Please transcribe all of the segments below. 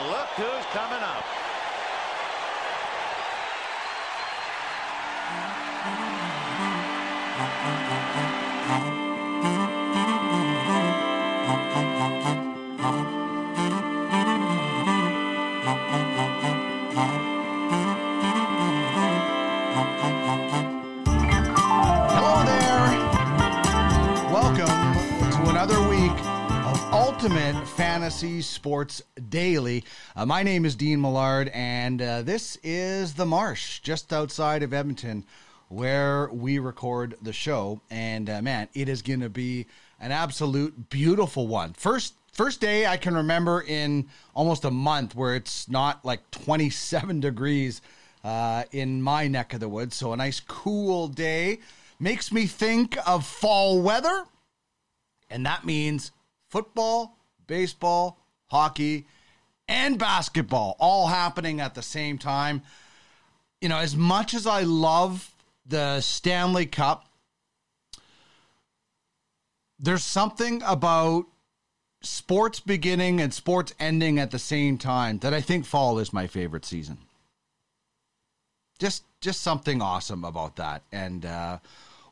and look who's coming up. Hello there. Welcome to another week of Ultimate Fantasy Sports Daily. My name is Dean Millard, and this is The Marsh, just outside of Edmonton, where we record the show. And man, it is going to be an absolute beautiful one. First day I can remember in almost a month where it's not like 27 degrees in my neck of the woods. So a nice cool day makes me think of fall weather. And that means football, baseball, hockey, and basketball all happening at the same time. You know, as much as I love the Stanley Cup, there's something about sports beginning and sports ending at the same time that I think fall is my favorite season. Just something awesome about that. And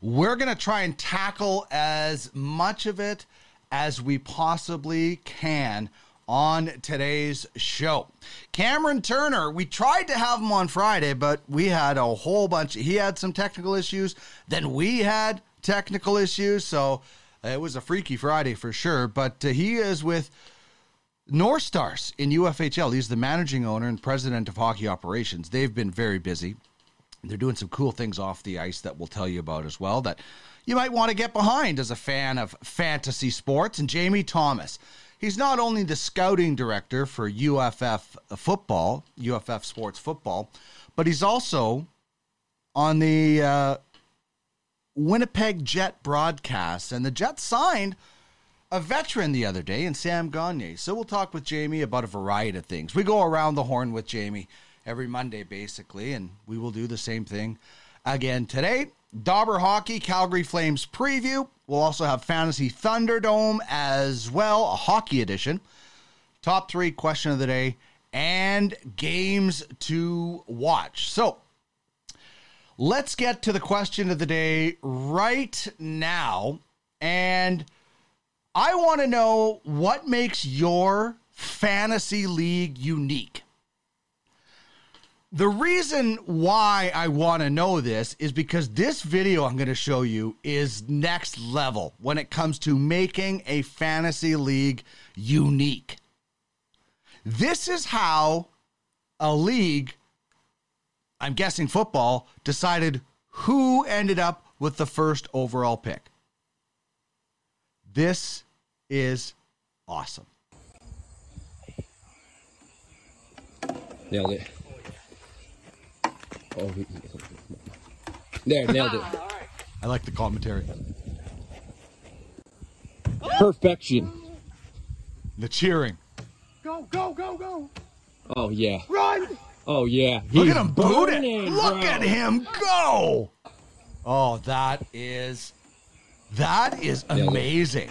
we're going to try and tackle as much of it as we possibly can on today's show. Cameron Turner, we tried to have him on Friday, but we had a whole bunch. He had some technical issues. Then we had technical issues. So it was a freaky Friday for sure. But he is with Norse Stars in UFHL. He's the managing owner and president of hockey operations. They've been very busy. They're doing some cool things off the ice that we'll tell you about as well that you might want to get behind as a fan of fantasy sports. And Jamie Thomas, he's not only the scouting director for UFF football, UFF Sports football, but he's also on the Winnipeg Jet broadcast. And the Jets signed a veteran the other day in Sam Gagner. So we'll talk with Jamie about a variety of things. We go around the horn with Jamie every Monday, basically, and we will do the same thing again today. Dobber Hockey, Calgary Flames preview. We'll also have Fantasy Thunderdome as well, a hockey edition. Top 3 question of the day and games to watch. So let's get to the question of the day right now. And I want to know what makes your fantasy league unique. The reason why I want to know this is because this video I'm going to show you is next level when it comes to making a fantasy league unique. This is how a league, I'm guessing football, decided who ended up with the first overall pick. This is awesome. Nailed it. Oh, there, nailed it. I like the commentary. Perfection. The cheering. Go, go, go, go. Oh, yeah. Run. Oh, yeah. He's look at him boot it. Look at him go. Oh, that is amazing.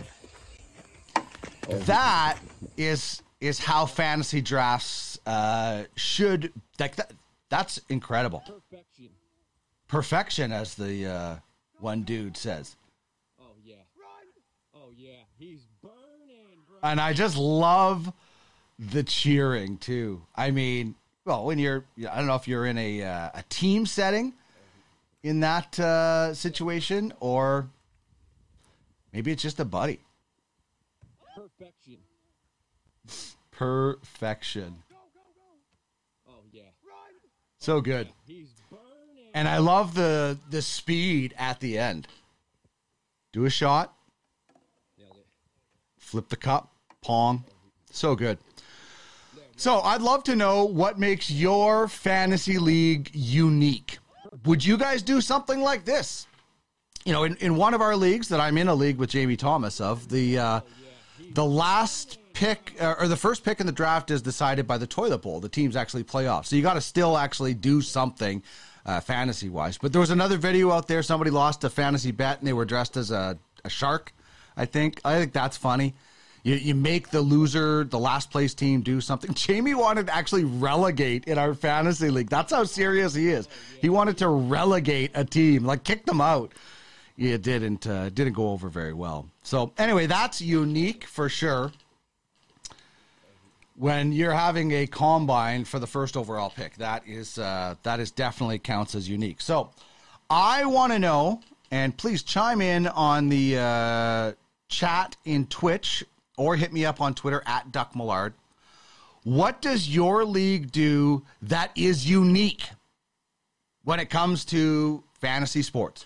That is how fantasy drafts should, like that. That's incredible. Perfection, as the one dude says. Oh, yeah. Oh, yeah. He's burning, bro. And I just love the cheering, too. I mean, well, when you're, I don't know if you're in a team setting in that situation, or maybe it's just a buddy. Perfection. Perfection. So good. And I love the speed at the end. Do a shot. Flip the cup. Pong. So good. So I'd love to know what makes your fantasy league unique. Would you guys do something like this? You know, in one of our leagues that I'm in a league with Jamie Thomas of, the last pick or the first pick in the draft is decided by the toilet bowl. The teams actually play off. So you got to still actually do something fantasy wise. But there was another video out there. Somebody lost a fantasy bet and they were dressed as a shark. I think that's funny. You make the loser, the last place team do something. Jamie wanted to actually relegate in our fantasy league. That's how serious he is. He wanted to relegate a team, like kick them out. It didn't go over very well. So anyway, that's unique for sure. When you're having a combine for the first overall pick, that is definitely counts as unique. So I want to know, and please chime in on the chat in Twitch or hit me up on Twitter at Duck Millard. What does your league do that is unique when it comes to fantasy sports?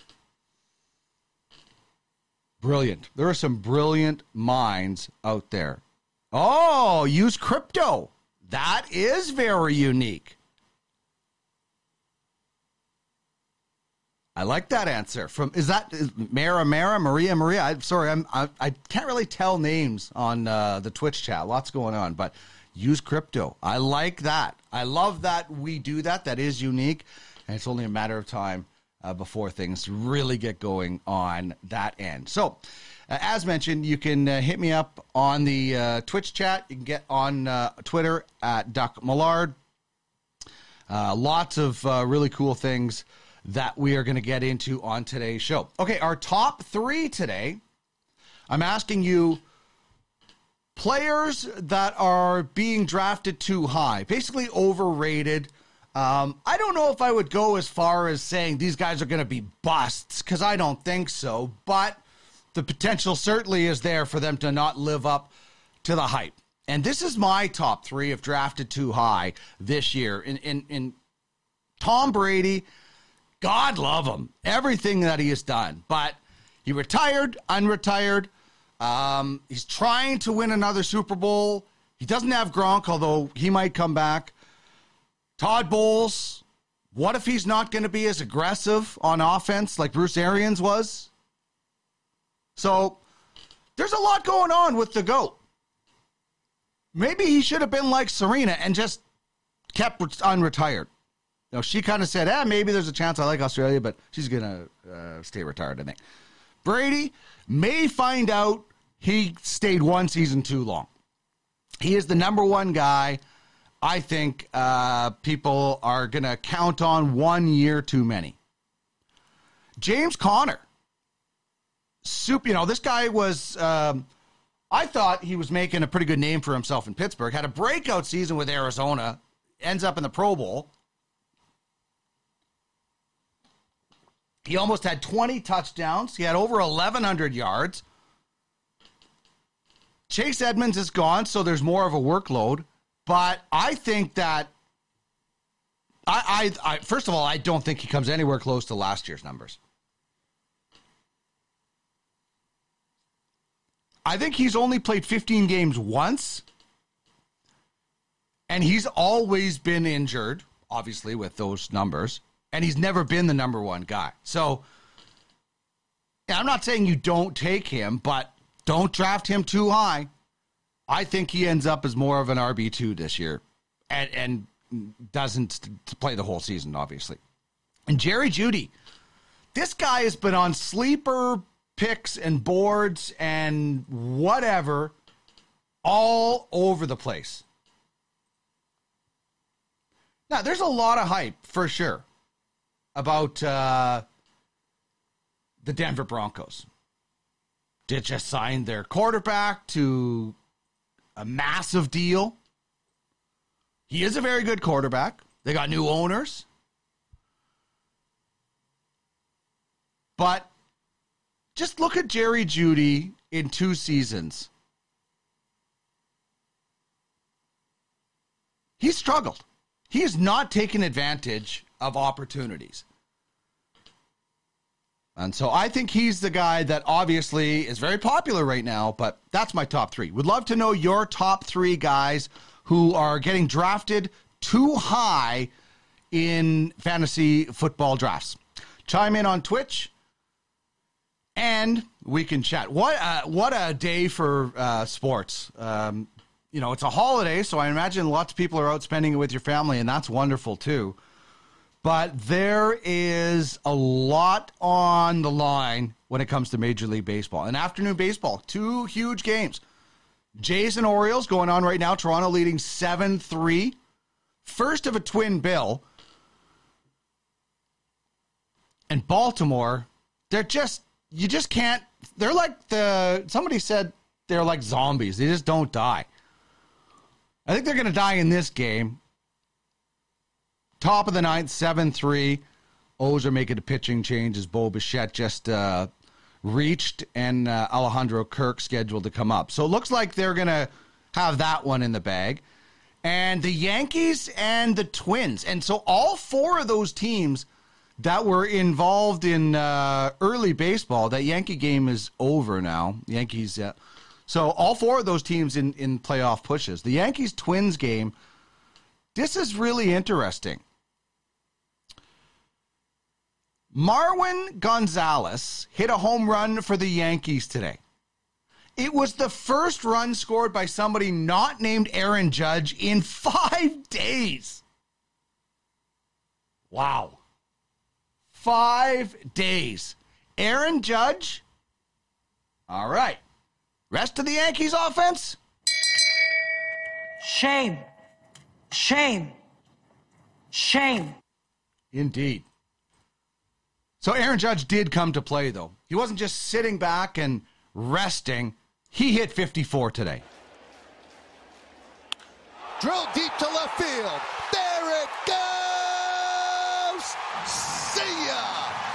Brilliant. There are some brilliant minds out there. Oh, use crypto. That is very unique. I like that answer. Is that Maria? I can't really tell names on the Twitch chat. Lots going on, but use crypto. I like that. I love that we do that. That is unique, and it's only a matter of time before things really get going on that end. So, as mentioned, you can hit me up on the Twitch chat. You can get on Twitter at Duck Millard. Lots of really cool things that we are going to get into on today's show. Okay, our top three today. I'm asking you players that are being drafted too high, basically overrated. I don't know if I would go as far as saying these guys are going to be busts, because I don't think so, but the potential certainly is there for them to not live up to the hype. And this is my top three of drafted too high this year. In Tom Brady, God love him, everything that he has done. But he retired, unretired. He's trying to win another Super Bowl. He doesn't have Gronk, although he might come back. Todd Bowles, what if he's not going to be as aggressive on offense like Bruce Arians was? So there's a lot going on with the GOAT. Maybe he should have been like Serena and just kept unretired. Now, she kind of said, maybe there's a chance I like Australia, but she's going to stay retired, I think. Brady may find out he stayed one season too long. He is the number one guy I think people are going to count on 1 year too many. James Conner. This guy was, I thought he was making a pretty good name for himself in Pittsburgh, had a breakout season with Arizona, ends up in the Pro Bowl. He almost had 20 touchdowns. He had over 1,100 yards. Chase Edmonds is gone, so there's more of a workload. But I think that, I first of all, I don't think he comes anywhere close to last year's numbers. I think he's only played 15 games once, and he's always been injured, obviously, with those numbers, and he's never been the number one guy. So I'm not saying you don't take him, but don't draft him too high. I think he ends up as more of an RB2 this year and doesn't play the whole season, obviously. And Jerry Jeudy, this guy has been on sleeper picks and boards and whatever all over the place. Now, there's a lot of hype, for sure, about the Denver Broncos. Did just sign their quarterback to a massive deal. He is a very good quarterback. They got new owners. But just look at Jerry Jeudy in two seasons. He struggled. He has not taken advantage of opportunities. And so I think he's the guy that obviously is very popular right now, but that's my top three. Would love to know your top three guys who are getting drafted too high in fantasy football drafts. Chime in on Twitch. And we can chat. What a day for sports. It's a holiday, so I imagine lots of people are out spending it with your family, and that's wonderful too. But there is a lot on the line when it comes to Major League Baseball. And afternoon baseball, two huge games. Jays and Orioles going on right now. Toronto leading 7-3. First of a twin bill. And Baltimore, they're just, you just can't, they're like the, somebody said they're like zombies. They just don't die. I think they're going to die in this game. Top of the ninth, 7-3. O's are making a pitching change as Bo Bichette just reached and Alejandro Kirk scheduled to come up. So it looks like they're going to have that one in the bag. And the Yankees and the Twins. And so all four of those teams that were involved in early baseball, that Yankee game is over now. Yankees. So all four of those teams in playoff pushes. The Yankees-Twins game, this is really interesting. Marwin Gonzalez hit a home run for the Yankees today. It was the first run scored by somebody not named Aaron Judge in 5 days. Wow. 5 days. Aaron Judge. All right. Rest of the Yankees offense. Shame. Shame. Shame. Indeed. So Aaron Judge did come to play, though. He wasn't just sitting back and resting. He hit 54 today. Drilled deep to left field. There it goes! See ya!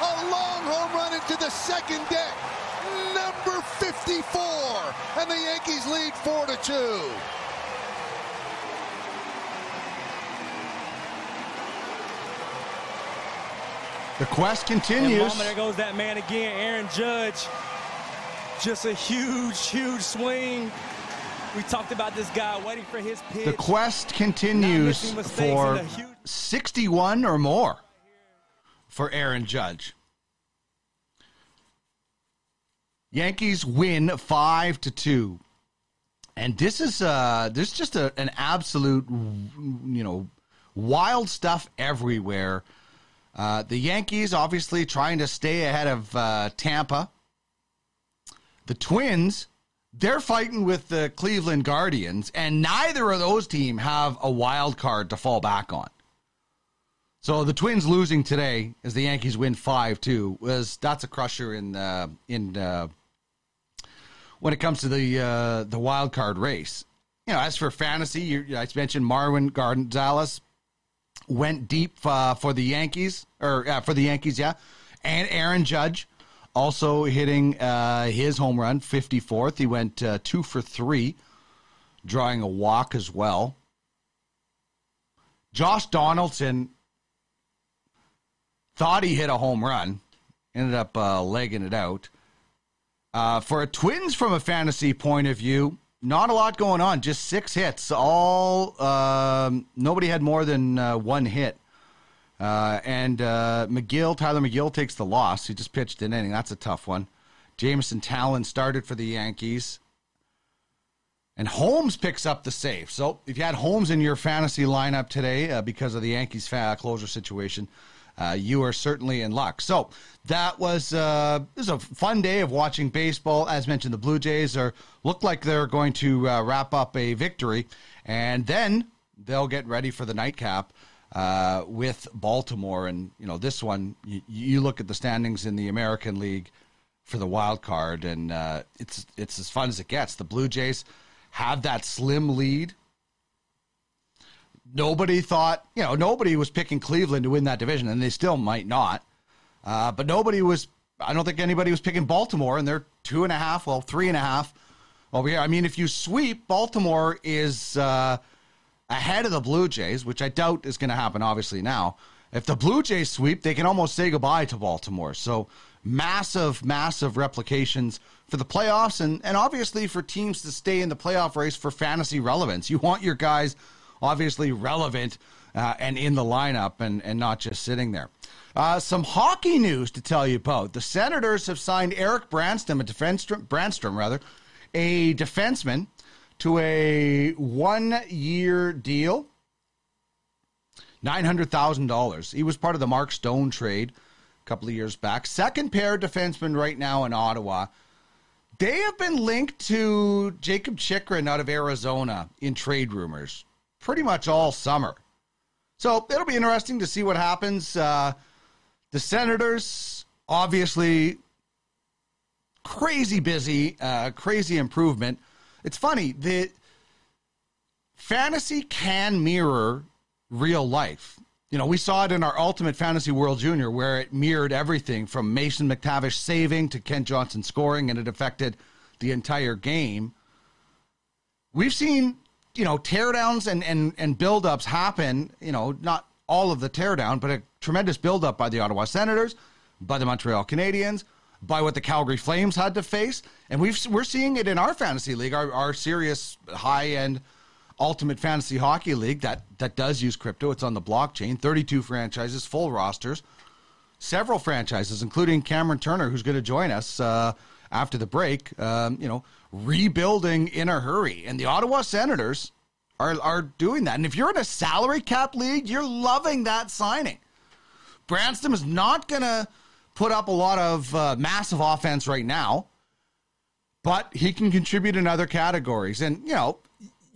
A long home run into the second deck. Number 54. And the Yankees lead 4-2. The quest continues. And there goes that man again, Aaron Judge. Just a huge, huge swing. We talked about this guy waiting for his pitch. The quest continues for 61 or more for Aaron Judge. Yankees win 5-2. And this is there's just an absolute, you know, wild stuff everywhere. The Yankees obviously trying to stay ahead of Tampa. The Twins, they're fighting with the Cleveland Guardians, and neither of those teams have a wild card to fall back on. So the Twins losing today as the Yankees win 5-2 was that's a crusher in when it comes to the wild card race. You know, as for fantasy, I mentioned Marwin Gonzalez. Went deep for the Yankees, yeah. And Aaron Judge also hitting his home run, 54th. He went 2 for 3, drawing a walk as well. Josh Donaldson thought he hit a home run, ended up legging it out. For a Twins from a fantasy point of view, not a lot going on, just 6 hits. All nobody had more than 1 hit. Tyler McGill takes the loss. He just pitched an inning. That's a tough one. Jameson Talon started for the Yankees. And Holmes picks up the save. So if you had Holmes in your fantasy lineup today because of the Yankees' closer situation, you are certainly in luck. So that was this is a fun day of watching baseball. As mentioned, the Blue Jays look like they're going to wrap up a victory, and then they'll get ready for the nightcap with Baltimore. And you know, this one, you look at the standings in the American League for the wild card, and it's as fun as it gets. The Blue Jays have that slim lead. Nobody was picking Cleveland to win that division, and they still might not. But I don't think anybody was picking Baltimore, and they're 3.5 over here. I mean, if you sweep, Baltimore is ahead of the Blue Jays, which I doubt is going to happen, obviously, now. If the Blue Jays sweep, they can almost say goodbye to Baltimore. So massive, massive replications for the playoffs, and obviously for teams to stay in the playoff race for fantasy relevance. You want your guys obviously relevant and in the lineup and not just sitting there. Some hockey news to tell you about. The Senators have signed Erik Brännström, a defenseman, to a 1-year deal, $900,000. He was part of the Mark Stone trade a couple of years back. Second pair defenseman right now in Ottawa. They have been linked to Jakob Chychrun out of Arizona in trade rumors pretty much all summer. So it'll be interesting to see what happens. The Senators, obviously, crazy busy, crazy improvement. It's funny that fantasy can mirror real life. You know, we saw it in our Ultimate Fantasy World Junior where it mirrored everything from Mason McTavish saving to Kent Johnson scoring, and it affected the entire game. We've seen, you know, teardowns and buildups happen, you know, not all of the teardown, but a tremendous buildup by the Ottawa Senators, by the Montreal Canadiens, by what the Calgary Flames had to face. And we're seeing it in our fantasy league, our serious high-end Ultimate Fantasy Hockey League that does use crypto. It's on the blockchain. 32 franchises, full rosters, several franchises, including Cameron Turner, who's going to join us after the break. You know, rebuilding in a hurry, and the Ottawa Senators are doing that. And if you're in a salary cap league, you're loving that signing. Brännström is not going to put up a lot of massive offense right now, but he can contribute in other categories, and you know.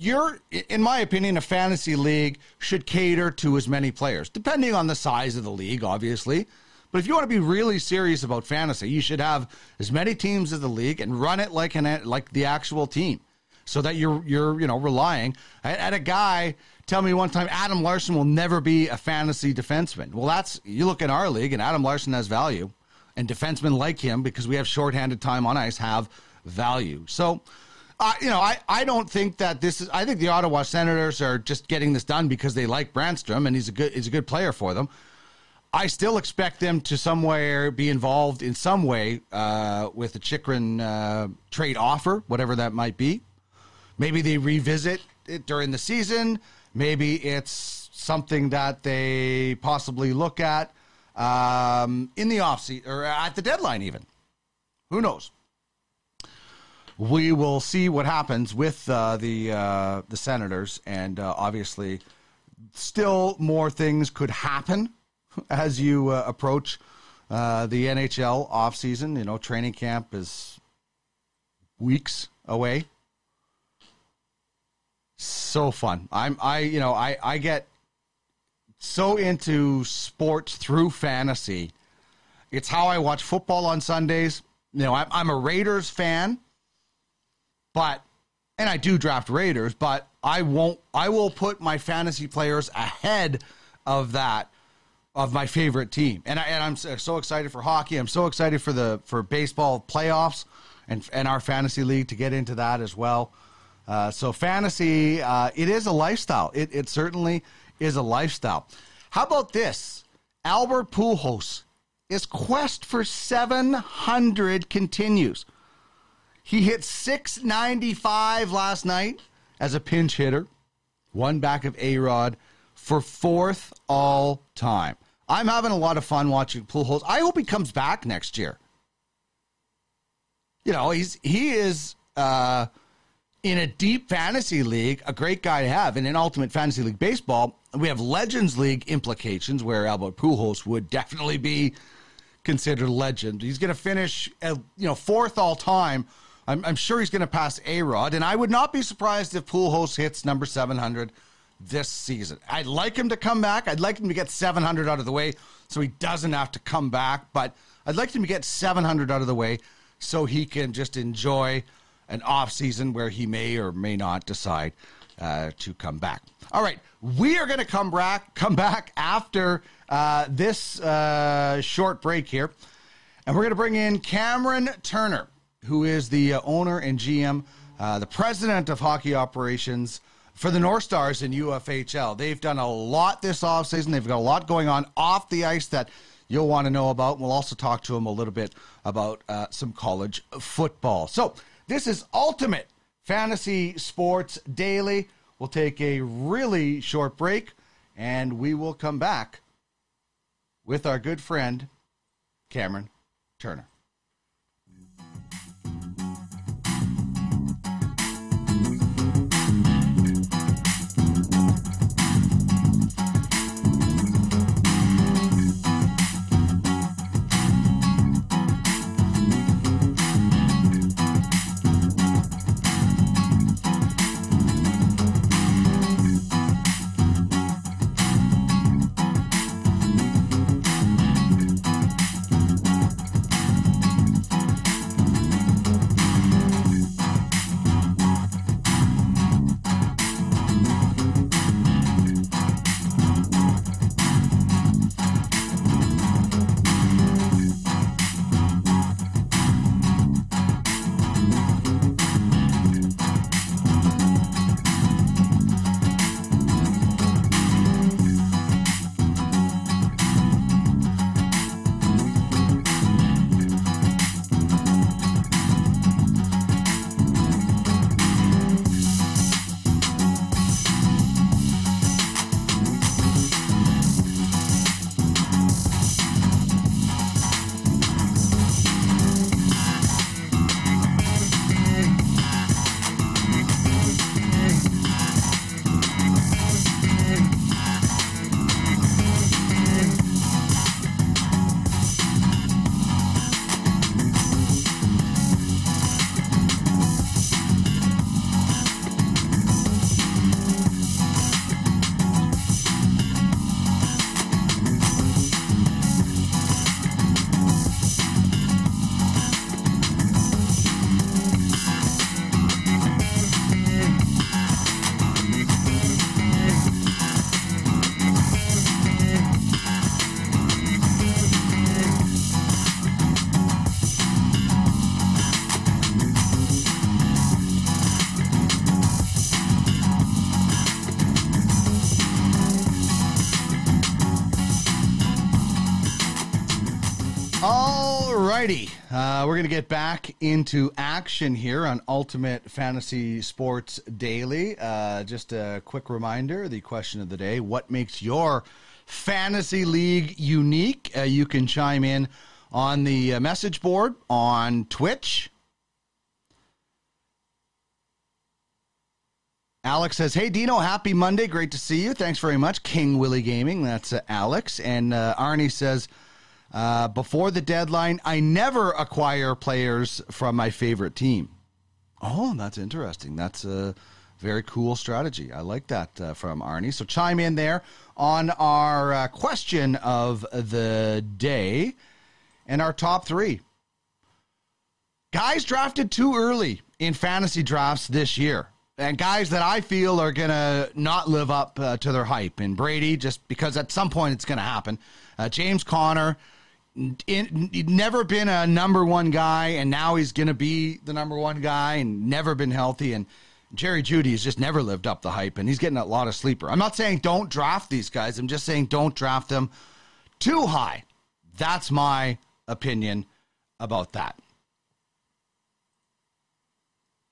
You're, in my opinion, a fantasy league should cater to as many players, depending on the size of the league, obviously. But if you want to be really serious about fantasy, you should have as many teams as the league and run it like the actual team, so that you're you know, relying at a guy. Tell me one time, Adam Larson will never be a fantasy defenseman. Well, that's, you look in our league, and Adam Larson has value, and defensemen like him, because we have shorthanded time on ice, have value. So. You know, I don't think that this is... I think the Ottawa Senators are just getting this done because they like Brännström, and he's a good player for them. I still expect them to somewhere be involved in some way with the Chychrun trade offer, whatever that might be. Maybe they revisit it during the season. Maybe it's something that they possibly look at in the offseason or at the deadline even. Who knows? We will see what happens with the Senators, and obviously still more things could happen as you approach the NHL offseason. You know, training camp is weeks away. So fun. I get so into sports through fantasy. It's how I watch football on Sundays. You know, I'm a Raiders fan. But, and I do draft Raiders, but I will put my fantasy players ahead of that, of my favorite team. And I'm so excited for hockey. I'm so excited for baseball playoffs and our fantasy league to get into that as well. So fantasy, it is a lifestyle. It certainly is a lifestyle. How about this? Albert Pujols, his quest for 700 continues. He hit 695 last night as a pinch hitter, one back of A-Rod, for fourth all time. I'm having a lot of fun watching Pujols. I hope he comes back next year. You know, he is in a deep fantasy league, a great guy to have. And in Ultimate Fantasy League Baseball, we have Legends League implications where Albert Pujols would definitely be considered a legend. He's going to finish, fourth all time. I'm sure he's going to pass A-Rod, and I would not be surprised if Pujols hits number 700 this season. I'd like him to come back. I'd like him to get 700 out of the way so he doesn't have to come back, but I'd like him to get 700 out of the way so he can just enjoy an off-season where he may or may not decide to come back. All right, we are going to come back after this short break here, and we're going to bring in Cameron Turner, who is the owner and GM, the president of hockey operations for the Norse Stars in UFHL. They've done a lot this offseason. They've got a lot going on off the ice that you'll want to know about. We'll also talk to him a little bit about some college football. So this is Ultimate Fantasy Sports Daily. We'll take a really short break, and we will come back with our good friend, Cameron Turner. righty, we're going to get back into action here on Ultimate Fantasy Sports Daily. Just a quick reminder, the question of the day, what makes your fantasy league unique? You can chime in on the message board on Twitch. Alex says, hey, Dino, happy Monday. Great to see you. Thanks very much. King Willie Gaming, that's Alex. And Arnie says, before the deadline, I never acquire players from my favorite team. Oh, that's interesting. That's a very cool strategy. I like that from Arnie. So chime in there on our question of the day and our top three. Guys drafted too early in fantasy drafts this year. And guys that I feel are going to not live up to their hype. And Brady, just because at some point it's going to happen. James Conner, never been a number one guy, and now he's going to be the number one guy and never been healthy. And Jerry Jeudy has just never lived up the hype, and he's getting a lot of sleeper. I'm not saying don't draft these guys. I'm just saying don't draft them too high. That's my opinion about that.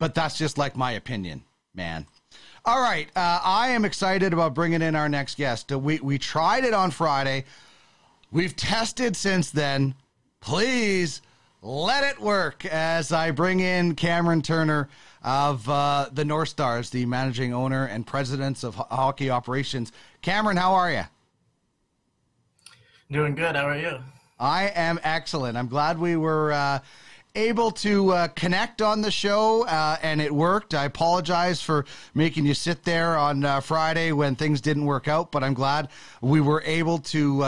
But that's just like my opinion. Man. All right. I am excited about bringing in our next guest. We tried it on Friday. We've tested since then. Please let it work as I bring in Cameron Turner of the Norse Stars, the managing owner and president of hockey operations. Cameron, how are you? Doing good. How are you? I am excellent. I'm glad we were able to connect on the show, and it worked. I apologize for making you sit there on Friday when things didn't work out, but I'm glad we were able to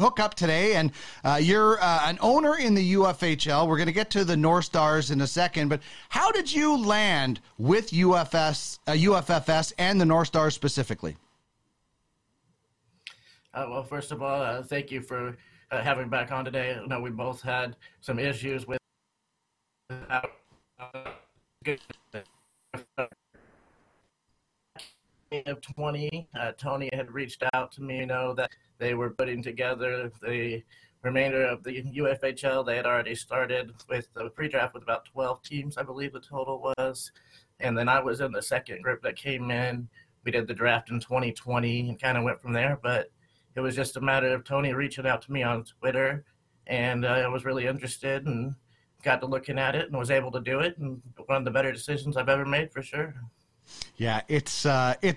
hook up today. And you're an owner in the UFHL. We're going to get to the Norse Stars in a second, but how did you land with UFFS and the Norse Stars specifically? Well, first of all, thank you for having me back on today. I know we both had some issues with of 20, Tony had reached out to me, you know, that they were putting together the remainder of the UFHL. They had already started with the pre-draft with about 12 teams, I believe the total was. And then I was in the second group that came in. We did the draft in 2020 and kind of went from there. But it was just a matter of Tony reaching out to me on Twitter, and I was really interested and got to looking at it and was able to do it, and one of the better decisions I've ever made for sure. Yeah, it's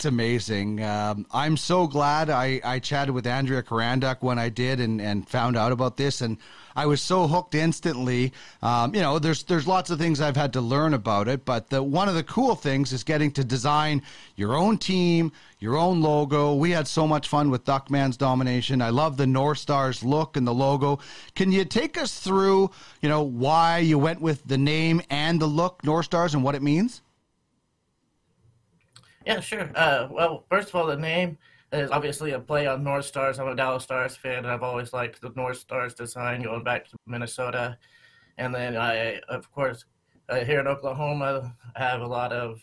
amazing. I'm so glad I chatted with Andrea Karanduck when I did and found out about this, and I was so hooked instantly. You know, there's lots of things I've had to learn about it, but one of the cool things is getting to design your own team, your own logo. We had so much fun with Duckman's Domination. I love the North Stars look and the logo. Can you take us through, you know, why you went with the name and the look, North Stars, and what it means? Yeah, sure. Well, first of all, the name is obviously a play on North Stars. I'm a Dallas Stars fan, and I've always liked the North Stars design going back to Minnesota. And then I, of course, here in Oklahoma, I have a lot of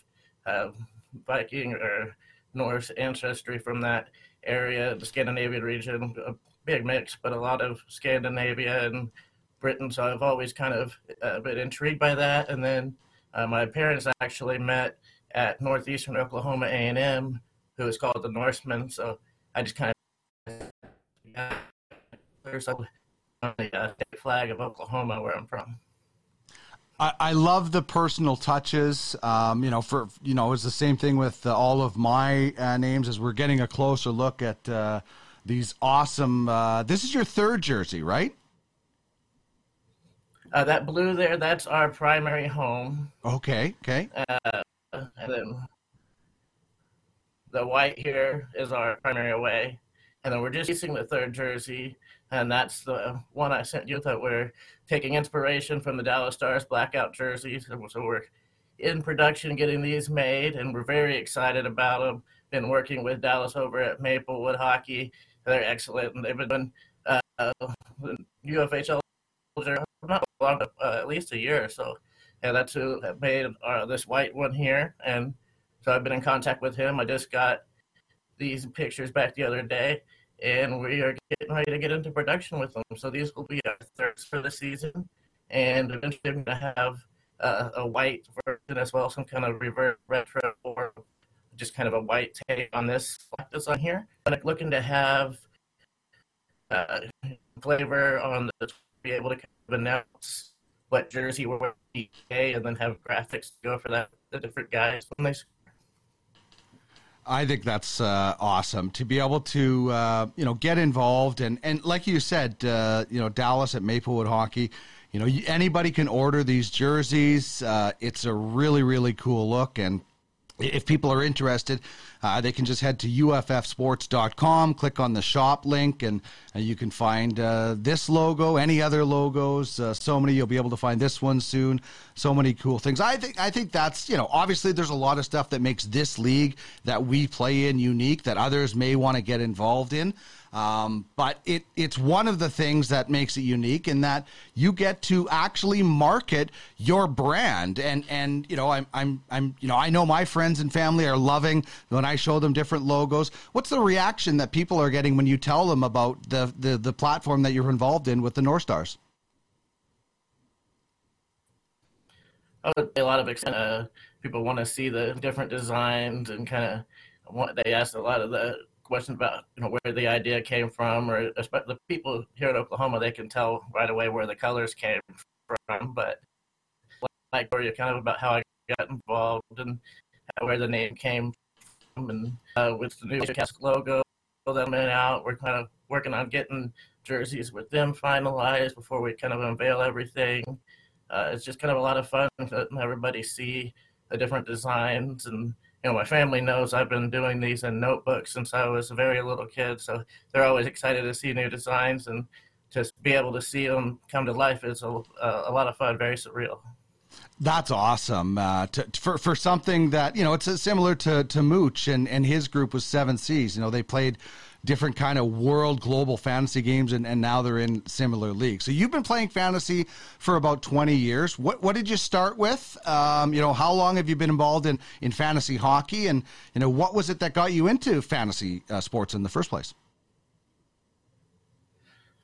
Viking or Norse ancestry from that area, the Scandinavian region, a big mix, but a lot of Scandinavia and Britain. So I've always kind of been intrigued by that. And then my parents actually met at Northeastern Oklahoma A&M, who is called the Norsemen. So I just kind of there's on the flag of Oklahoma, where I'm from. I love the personal touches. You know, it's the same thing with all of my names as we're getting a closer look at these awesome. This is your third jersey, right? That blue there, that's our primary home. Okay. And then the white here is our primary away. And then we're just using the third jersey, and that's the one I sent you that we're taking inspiration from the Dallas Stars blackout jerseys. So we're in production getting these made, and we're very excited about them. Been working with Dallas over at Maplewood Hockey. They're excellent, and they've been doing UFHL not long, at least a year or so. And that's who made this white one here. And so I've been in contact with him. I just got these pictures back the other day, and we are getting ready to get into production with them. So these will be our thirds for the season. and eventually I'm going to have a white version as well, some kind of reverse retro or just kind of a white tape on this like this on here. But I'm looking to have flavor on the, be able to kind of announce what jersey we're wearing today, and then have graphics to go for that, the different guys when they score. I think that's awesome to be able to you know, get involved and like you said, you know, Dallas at Maplewood Hockey, you know, anybody can order these jerseys. It's a really, really cool look, and if people are interested, they can just head to uffsports.com, click on the shop link, and you can find this logo, any other logos, so many. You'll be able to find this one soon. So many cool things. I think that's, you know, obviously there's a lot of stuff that makes this league that we play in unique that others may want to get involved in. But it's one of the things that makes it unique in that you get to actually market your brand. And you know, I'm you know, I know my friends and family are loving when I show them different logos. What's the reaction that people are getting when you tell them about the platform that you're involved in with the Norse Stars? I would say a lot of extent, people want to see the different designs and kind of they ask a lot of the question about, you know, where the idea came from, or especially the people here in Oklahoma, they can tell right away where the colors came from. But like where you're kind of about how I got involved and where the name came from, and with the new cast logo that went out, we're kind of working on getting jerseys with them finalized before we kind of unveil everything. It's just kind of a lot of fun letting everybody see the different designs. And you know, my family knows I've been doing these in notebooks since I was a very little kid, so they're always excited to see new designs, and just be able to see them come to life is a lot of fun, very surreal. That's awesome. For something that, you know, it's similar to Mooch and his group was Seven Seas. You know, they played different kind of world global fantasy games, and now they're in similar leagues. So you've been playing fantasy for about 20 years. What did you start with? You know, how long have you been involved in fantasy hockey? And, you know, what was it that got you into fantasy sports in the first place?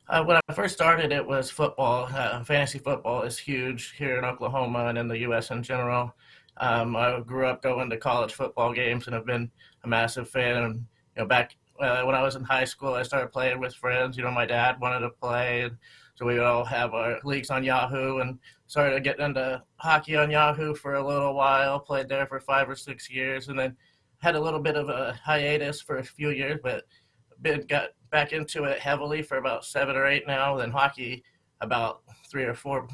When I first started, it was football. Fantasy football is huge here in Oklahoma and in the U.S. in general. I grew up going to college football games and have been a massive fan. And, you know, back when I was in high school, I started playing with friends. You know, my dad wanted to play, and so we would all have our leagues on Yahoo, and started getting into hockey on Yahoo for a little while, played there for 5 or 6 years, and then had a little bit of a hiatus for a few years, but got back into it heavily for about 7 or 8 now, then hockey about 3 or 4,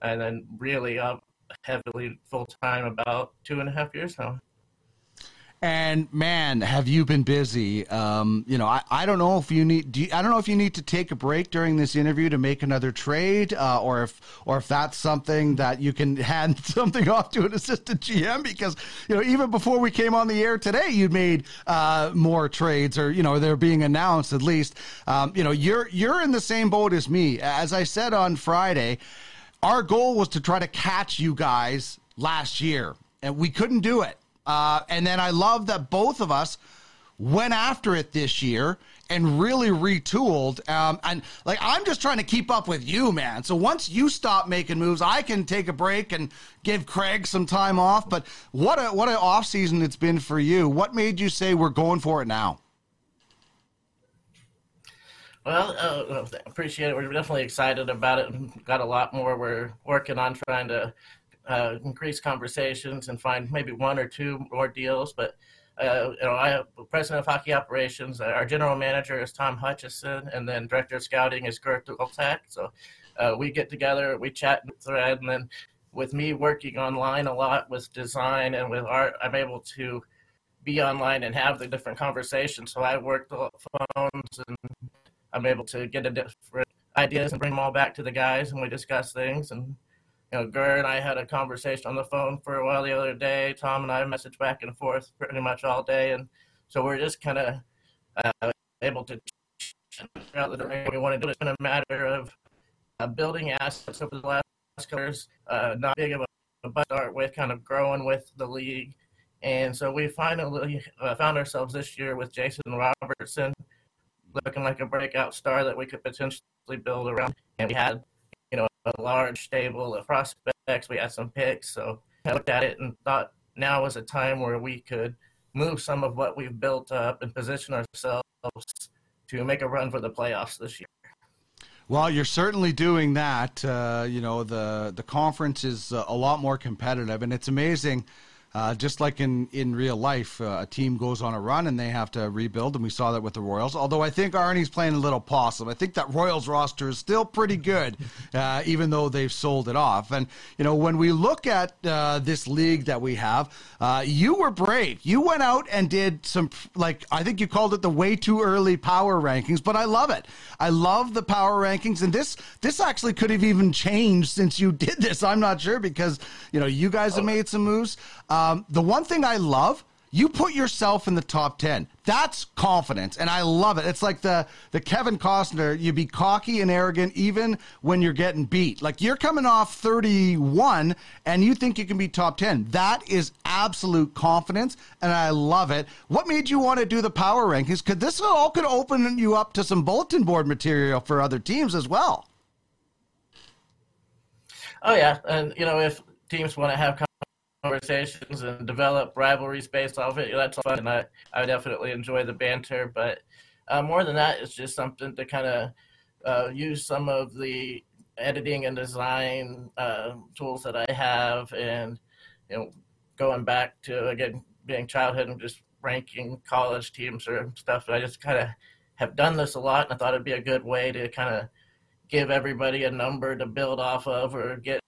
and then really up heavily full-time about 2.5 years now. And man, have you been busy? You know, I don't know if you need. I don't know if you need to take a break during this interview to make another trade, or if that's something that you can hand something off to an assistant GM, because you know, even before we came on the air today, you made more trades, or you know, they're being announced at least. You know, you're in the same boat as me. As I said on Friday, our goal was to try to catch you guys last year, and we couldn't do it. And then I love that both of us went after it this year and really retooled. And like, I'm just trying to keep up with you, man. So once you stop making moves, I can take a break and give Craig some time off. But what an off season it's been for you. What made you say we're going for it now? Well, appreciate it. We're definitely excited about it. We've got a lot more we're working on, trying to increase conversations and find maybe 1 or 2 more deals. But you know, I have president of hockey operations. Our general manager is Tom Hutchison, and then director of scouting is Gert Dultak. So we get together, we chat in the thread, and then with me working online a lot with design and with art, I'm able to be online and have the different conversations. So I work the phones, and I'm able to get the different ideas and bring them all back to the guys, and we discuss things. And you know, Ger and I had a conversation on the phone for a while the other day. Tom and I messaged back and forth pretty much all day. And so we're just kind of able to figure out the direction we want to do. It's been a matter of building assets over the last couple years, not big of a budget to start with, kind of growing with the league. And so we finally found ourselves this year with Jason Robertson looking like a breakout star that we could potentially build around. And we had, you know, a large stable of prospects. We had some picks, so I looked at it and thought now was a time where we could move some of what we've built up and position ourselves to make a run for the playoffs this year. Well, you're certainly doing that. The conference is a lot more competitive, and it's amazing. Just like in real life, a team goes on a run and they have to rebuild, and we saw that with the Royals. Although I think Arnie's playing a little possum. I think that Royals roster is still pretty good, even though they've sold it off. And, you know, when we look at this league that we have, you were brave. You went out and did some, like, I think you called it the way too early power rankings, but I love it. I love the power rankings, and this actually could have even changed since you did this. I'm not sure because, you know, you guys have made some moves. The one thing I love, you put yourself in the top 10. That's confidence, and I love it. It's like the Kevin Costner, you be cocky and arrogant even when you're getting beat. Like, you're coming off 31, and you think you can be top 10. That is absolute confidence, and I love it. What made you want to do the power rankings? Because this all could open you up to some bulletin board material for other teams as well. Oh, yeah, and, you know, if teams want to have conversations and develop rivalries based off it. You know, that's fun, and I definitely enjoy the banter. But more than that, it's just something to kind of use some of the editing and design tools that I have, and you know, going back to again being childhood and just ranking college teams or stuff. I just kind of have done this a lot, and I thought it'd be a good way to kind of give everybody a number to build off of or get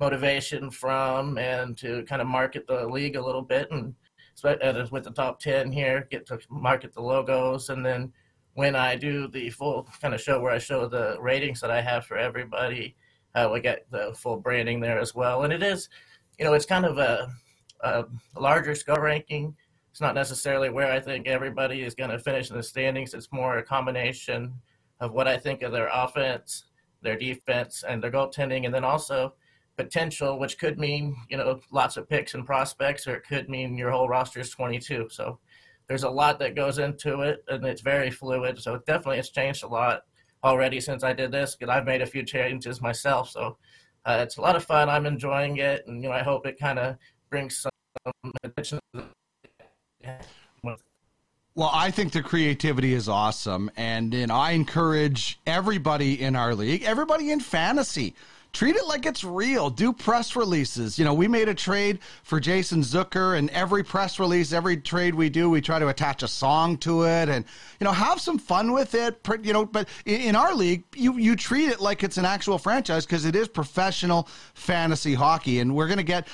motivation from, and to kind of market the league a little bit, and with the top 10 here, get to market the logos, and then when I do the full kind of show where I show the ratings that I have for everybody, we get the full branding there as well. And it is, you know, it's kind of a larger score ranking. It's not necessarily where I think everybody is going to finish in the standings. It's more a combination of what I think of their offense, their defense, and their goaltending, and then also potential, which could mean, you know, lots of picks and prospects, or it could mean your whole roster is 22. So there's a lot that goes into it, and it's very fluid. So definitely it's changed a lot already since I did this, because I've made a few changes myself. So it's a lot of fun. I'm enjoying it, and, you know, I hope it kind of brings some attention to the Well, I think the creativity is awesome, and I encourage everybody in our league, everybody in fantasy, treat it like it's real. Do press releases. You know, we made a trade for Jason Zucker, and every press release, every trade we do, we try to attach a song to it, and, you know, have some fun with it. You know, but in our league, you treat it like it's an actual franchise, because it is professional fantasy hockey, and we're going to get,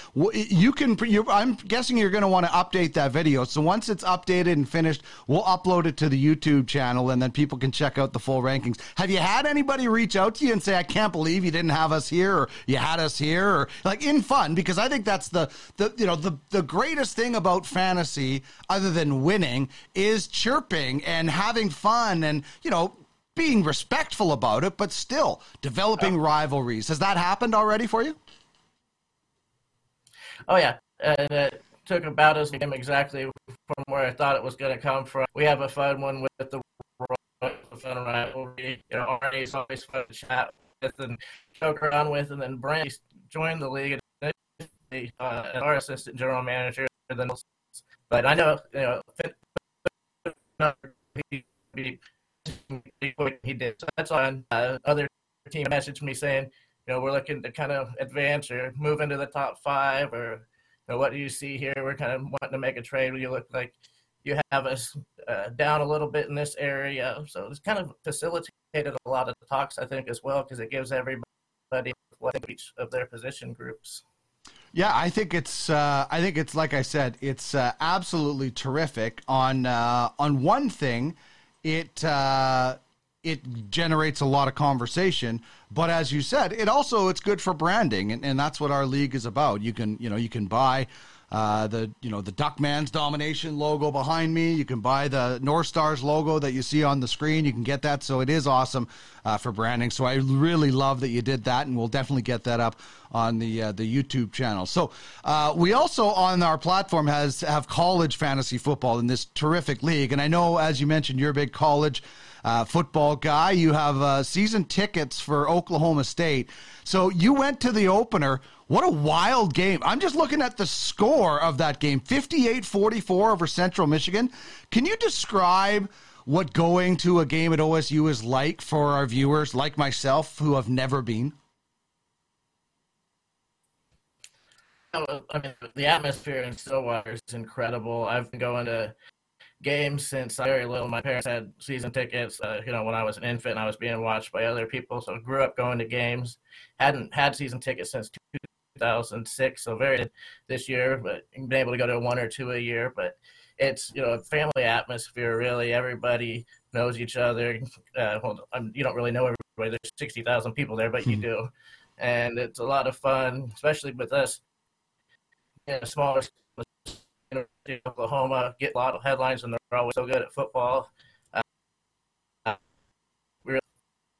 I'm guessing you're going to want to update that video. So once it's updated and finished, we'll upload it to the YouTube channel, and then people can check out the full rankings. Have you had anybody reach out to you and say, I can't believe you didn't have us here, or you had us here, or like in fun? Because I think that's the greatest thing about fantasy, other than winning, is chirping and having fun, and, you know, being respectful about it, but still developing rivalries. Has that happened already for you? Oh yeah, and it took about as game exactly from where I thought it was going to come from. We have a fun one with the fun rivalry. You know, Arnie's always fun to chat with and joke around with, and then Brent joined the league as our assistant general manager. But I know, you know, he did. So that's on other team messaged me saying, you know, we're looking to kind of advance or move into the top 5, or, you know, what do you see here? We're kind of wanting to make a trade. You look like you have us down a little bit in this area. So it's kind of facilitated a lot of talks, I think, as well, because it gives everybody each of their position groups. Yeah, I think it's like I said, it's absolutely terrific. On one thing, it generates a lot of conversation, but as you said, it's good for branding, and that's what our league is about. You can buy the Duckman's Domination logo behind me. You can buy the Norse Stars logo that you see on the screen. You can get that. So it is awesome for branding. So I really love that you did that, and we'll definitely get that up on the YouTube channel. So we also on our platform have college fantasy football in this terrific league. And I know, as you mentioned, you're a big college football guy. You have season tickets for Oklahoma State. So you went to the opener. What a wild game. I'm just looking at the score of that game, 58-44 over Central Michigan. Can you describe what going to a game at OSU is like for our viewers, like myself, who have never been? I mean, the atmosphere in Stillwater is incredible. I've been going to games since I was very little. My parents had season tickets, when I was an infant. I was being watched by other people, so I grew up going to games. Hadn't had season tickets since 2006, so very this year, but been able to go to one or two a year. But it's, a family atmosphere, really. Everybody knows each other. You don't really know everybody. There's 60,000 people there, but you do. And it's a lot of fun, especially with us. In a smaller University of Oklahoma, get a lot of headlines, and they're always so good at football. We're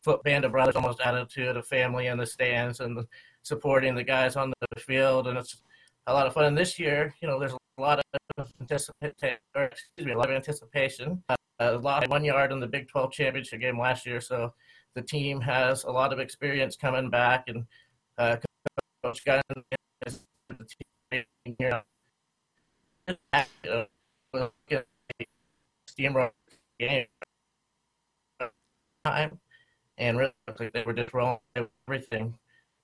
a band of brothers, almost attitude of family in the stands and supporting the guys on the field, and it's a lot of fun. And this year, there's a lot of anticipation. A lot of 1 yard in the Big 12 championship game last year, so the team has a lot of experience coming back, and Coach Gunn is the team. Steamroller game time, and really they were just rolling everything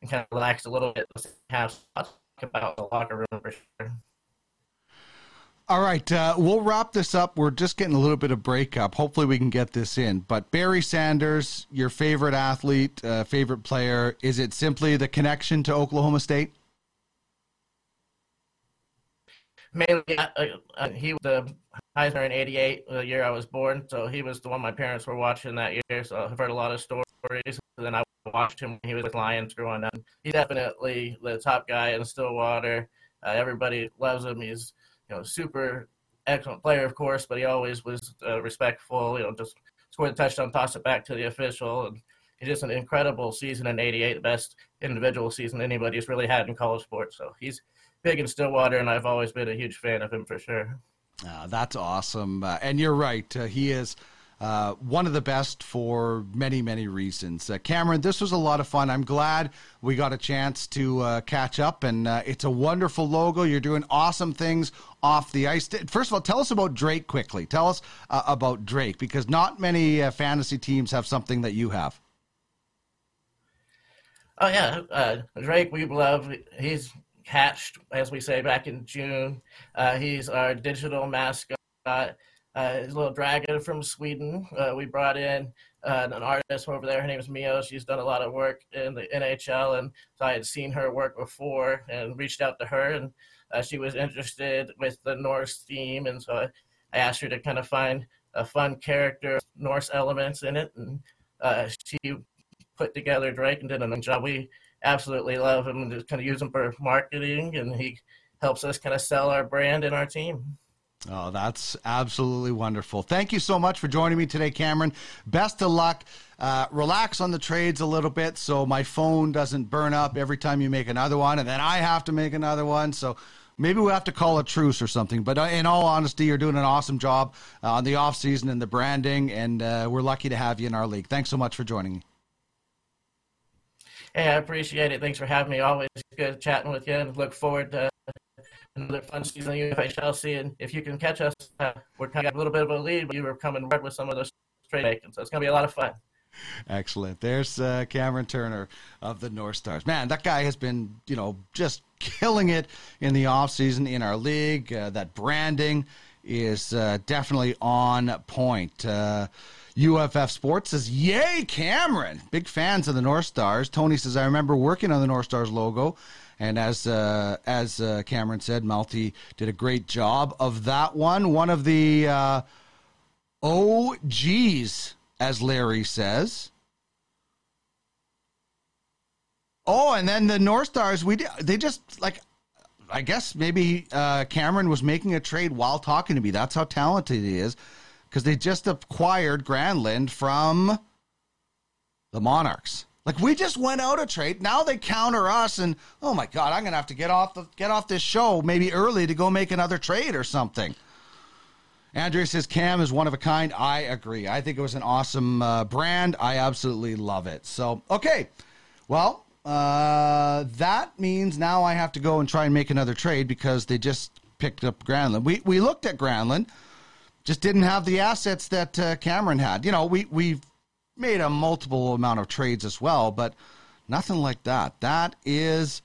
and kind of relaxed a little bit. Have talk about the locker room for sure. All right, we'll wrap this up. We're just getting a little bit of breakup. Hopefully we can get this in. But Barry Sanders, your favorite athlete, favorite player, is it simply the connection to Oklahoma State? Mainly, he was the Heisman in '88, the year I was born. So he was the one my parents were watching that year. So I've heard a lot of stories. And then I watched him when he was with Lions growing up. He's definitely the top guy in Stillwater. Everybody loves him. He's, super excellent player, of course, but he always was respectful. Just scored the touchdown, toss it back to the official, and it's just an incredible season in '88, the best individual season anybody's really had in college sports. So he's big in Stillwater, and I've always been a huge fan of him for sure. That's awesome. And you're right. He is one of the best for many, many reasons. Cameron, this was a lot of fun. I'm glad we got a chance to catch up, and it's a wonderful logo. You're doing awesome things off the ice. First of all, tell us about Drake quickly. Tell us about Drake, because not many fantasy teams have something that you have. Oh, yeah. Drake, we love. He's hatched, as we say, back in June. He's our digital mascot. He's a little dragon from Sweden. We brought in an artist from over there. Her name is Mio. She's done a lot of work in the NHL, and so I had seen her work before and reached out to her, and she was interested with the Norse theme, and so I asked her to kind of find a fun character, Norse elements in it, and she put together Drake and did an amazing job. We absolutely love him and just kind of use him for marketing, and he helps us kind of sell our brand and our team. Oh, that's absolutely wonderful. Thank you so much for joining me today, Cameron. Best of luck. Relax on the trades a little bit so my phone doesn't burn up every time you make another one, and then I have to make another one. So maybe we'll have to call a truce or something. But in all honesty, you're doing an awesome job on the off season and the branding, and we're lucky to have you in our league. Thanks so much for joining me. Hey, I appreciate it. Thanks for having me. Always good chatting with you, and look forward to another fun season of UFHL. And if you can catch us, we're kind of a little bit of a lead, but you were coming right with some of those trade makings. So it's going to be a lot of fun. Excellent. There's Cameron Turner of the North Stars. Man, that guy has been, just killing it in the offseason in our league. That branding is definitely on point. UFF Sports says, yay, Cameron. Big fans of the North Stars. Tony says, I remember working on the North Stars logo. And as Cameron said, Malty did a great job of that one. One of the OGs, as Larry says. Oh, and then the North Stars, they just, I guess maybe Cameron was making a trade while talking to me. That's how talented he is. Because they just acquired Granlund from the Monarchs. We just went out a trade. Now they counter us, and oh my God, I'm gonna have to get off this show maybe early to go make another trade or something. Andrea says, Cam is one of a kind. I agree. I think it was an awesome brand. I absolutely love it. So, okay. Well, that means now I have to go and try and make another trade because they just picked up Granlund. We looked at Granlund, just didn't have the assets that Cameron had. You know, we've made a multiple amount of trades as well, but nothing like that. That is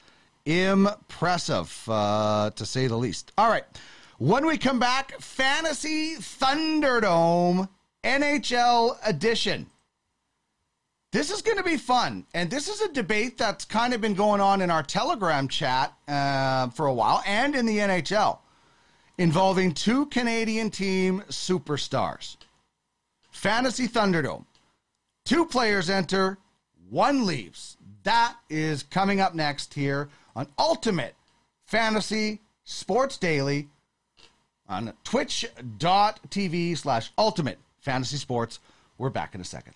impressive, to say the least. All right. When we come back, Fantasy Thunderdome NHL edition. This is going to be fun, and this is a debate that's kind of been going on in our Telegram chat for a while and in the NHL, involving two Canadian team superstars. Fantasy Thunderdome. Two players enter, one leaves. That is coming up next here on Ultimate Fantasy Sports Daily on twitch.tv/Ultimate Fantasy Sports. We're back in a second.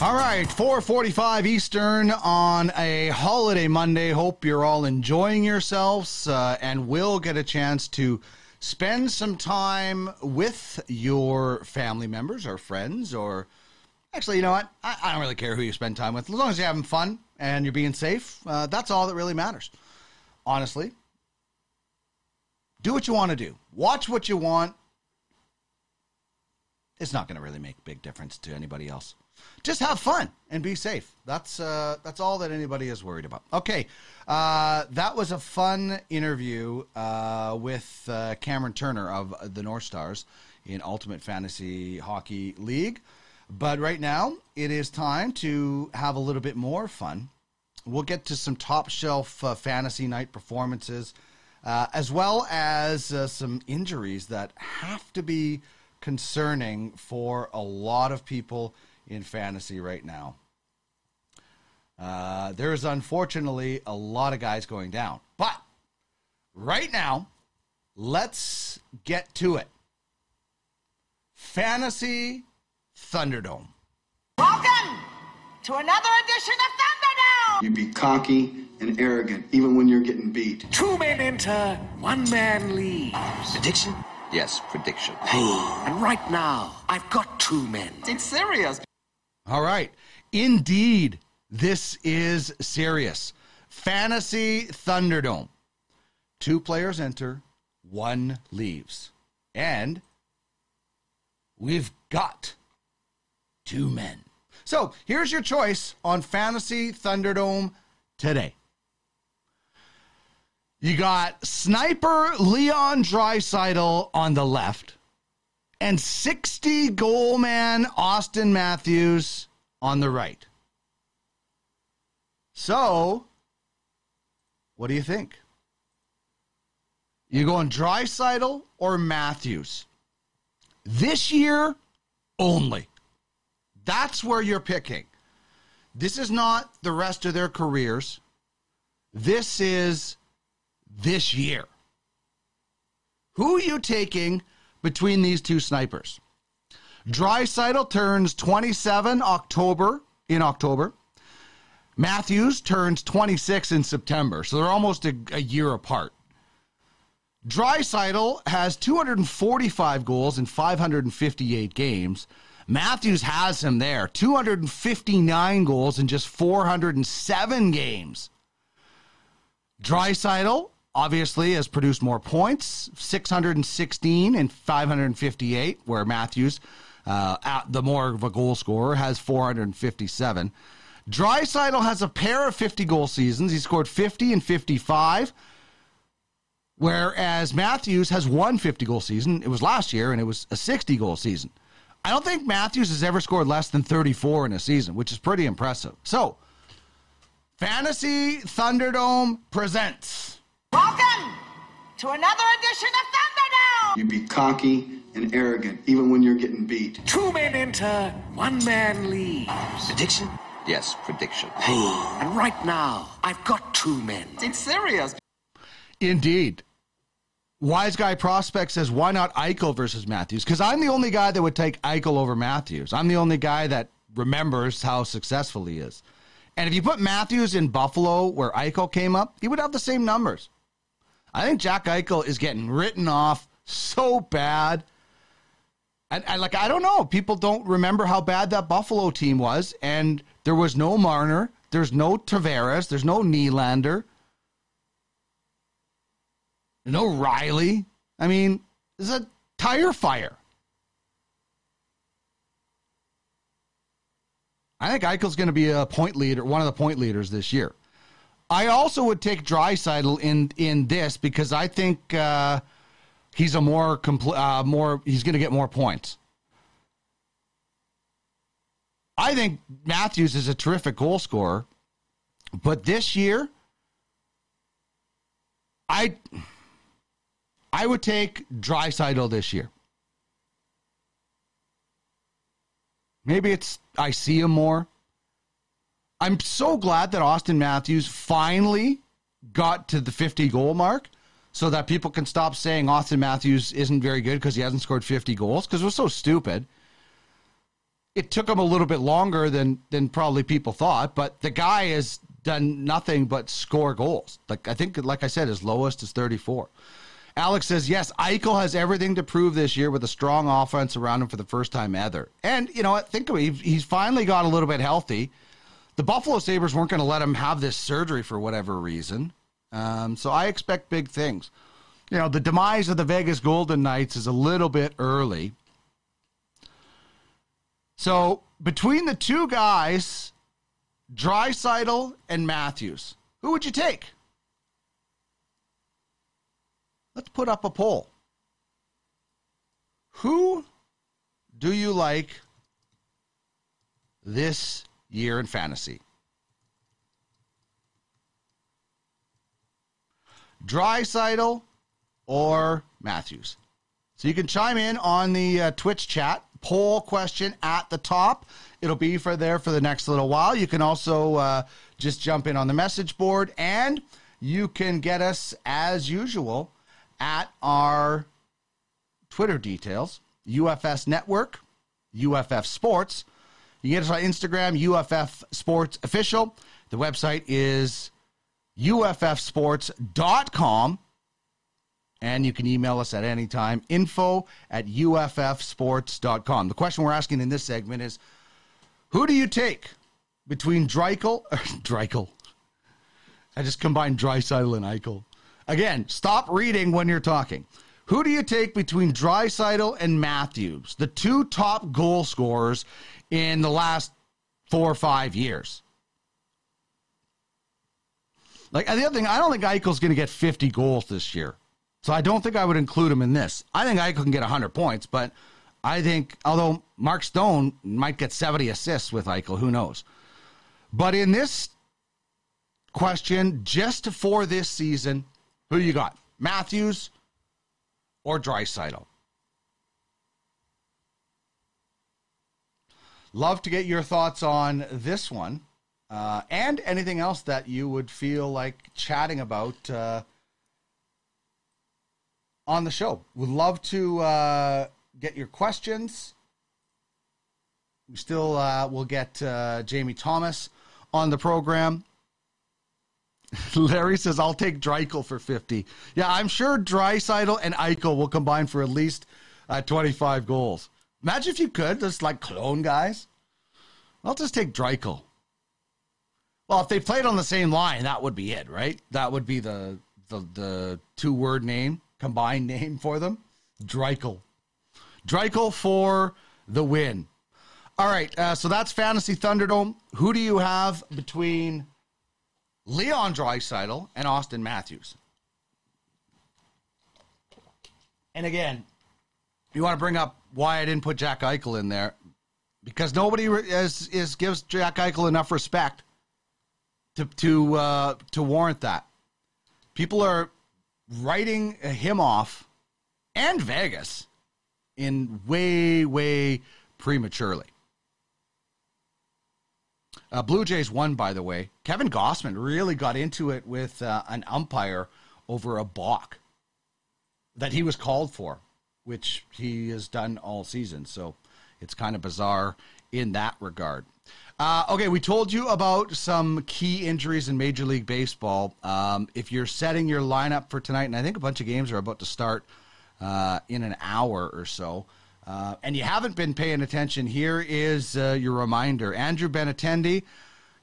All right, 4:45 Eastern on a holiday Monday. Hope you're all enjoying yourselves and will get a chance to spend some time with your family members or friends or... Actually, you know what? I don't really care who you spend time with. As long as you're having fun and you're being safe, that's all that really matters. Honestly, do what you want to do. Watch what you want. It's not going to really make a big difference to anybody else. Just have fun and be safe. That's all that anybody is worried about. Okay, that was a fun interview with Cameron Turner of the Norse Stars in Ultimate Fantasy Hockey League. But right now, it is time to have a little bit more fun. We'll get to some top-shelf fantasy night performances, as well as some injuries that have to be concerning for a lot of people in fantasy right now. There is unfortunately a lot of guys going down. But right now, let's get to it. Fantasy Thunderdome. Welcome to another edition of Thunderdome. You be cocky and arrogant even when you're getting beat. 2 men enter, 1 man leaves. Addiction, Yes, prediction. Pain. And right now, I've got two men. It's serious. All right. Indeed, this is serious. Fantasy Thunderdome. Two players enter, one leaves. And we've got two men. So here's your choice on Fantasy Thunderdome today. You got sniper Leon Draisaitl on the left and 60-goal man Auston Matthews on the right. So, what do you think? You going Draisaitl or Matthews? This year only. That's where you're picking. This is not the rest of their careers. This is... this year. Who are you taking between these two snipers? Draisaitl turns 27 in October. Matthews turns 26 in September. So they're almost a year apart. Draisaitl has 245 goals in 558 games. Matthews has him there. 259 goals in just 407 games. Draisaitl obviously has produced more points, 616 and 558, where Matthews, the more of a goal scorer, has 457. Draisaitl has a pair of 50-goal seasons. He scored 50 and 55, whereas Matthews has one 50-goal season. It was last year, and it was a 60-goal season. I don't think Matthews has ever scored less than 34 in a season, which is pretty impressive. So, Fantasy Thunderdome presents... welcome to another edition of Thunderdome! You be cocky and arrogant, even when you're getting beat. Two men enter, one man leaves. Prediction? Yes, prediction. Pain. And right now, I've got two men. It's serious. Indeed. Wise Guy Prospect says, why not Eichel versus Matthews? Because I'm the only guy that would take Eichel over Matthews. I'm the only guy that remembers how successful he is. And if you put Matthews in Buffalo, where Eichel came up, he would have the same numbers. I think Jack Eichel is getting written off so bad. And I don't know. People don't remember how bad that Buffalo team was. And there was no Marner. There's no Tavares. There's no Nylander. No Riley. I mean, it's a tire fire. I think Eichel's going to be a point leader, one of the point leaders this year. I also would take Draisaitl in this because I think he's a more he's going to get more points. I think Matthews is a terrific goal scorer, but this year, I would take Draisaitl this year. Maybe it's I see him more. I'm so glad that Auston Matthews finally got to the 50-goal mark so that people can stop saying Auston Matthews isn't very good because he hasn't scored 50 goals because it was so stupid. It took him a little bit longer than probably people thought, but the guy has done nothing but score goals. Like I said, his lowest is 34. Alex says, yes, Eichel has everything to prove this year with a strong offense around him for the first time ever. And, you know what, think of it. He's finally got a little bit healthy. The Buffalo Sabres weren't going to let him have this surgery for whatever reason. So I expect big things. You know, the demise of the Vegas Golden Knights is a little bit early. So between the two guys, Draisaitl and Matthews, who would you take? Let's put up a poll. Who do you like this year in fantasy? Draisaitl or Matthews? So you can chime in on the Twitch chat. Poll question at the top. It'll be for the next little while. You can also just jump in on the message board. And you can get us, as usual, at our Twitter details, UFS Network, UFF Sports. You can get us on Instagram, UFF Sports Official. The website is uffsports.com. And you can email us at any time, info@uffsports.com. The question we're asking in this segment is, who do you take between Draisaitl? I just combined Draisaitl and Eichel. Again, stop reading when you're talking. Who do you take between Draisaitl and Matthews, the two top goal scorers in the last 4 or 5 years? Like, the other thing, I don't think Eichel's going to get 50 goals this year. So I don't think I would include him in this. I think Eichel can get 100 points, but I think, although Mark Stone might get 70 assists with Eichel, who knows? But in this question, just for this season, who you got? Matthews or Draisaitl? Love to get your thoughts on this one and anything else that you would feel like chatting about on the show. Would love to get your questions. We still will get Jamie Thomas on the program. Larry says, I'll take Draisaitl for 50. Yeah, I'm sure Draisaitl and Eichel will combine for at least 25 goals. Imagine if you could, just like clone guys. I'll just take Draisaitl. Well, if they played on the same line, that would be it, right? That would be the two-word name. Combined name for them, Draisaitl. Draisaitl for the win. All right, so that's Fantasy Thunderdome. Who do you have between Leon Draisaitl and Auston Matthews? And again, you want to bring up why I didn't put Jack Eichel in there, because nobody gives Jack Eichel enough respect to warrant that. People are writing him off, and Vegas, in way, way prematurely. Blue Jays won, by the way. Kevin Gausman really got into it with an umpire over a balk that he was called for, which he has done all season. So it's kind of bizarre in that regard. Okay, we told you about some key injuries in Major League Baseball. If you're setting your lineup for tonight, and I think a bunch of games are about to start in an hour or so, and you haven't been paying attention, here is your reminder. Andrew Benintendi,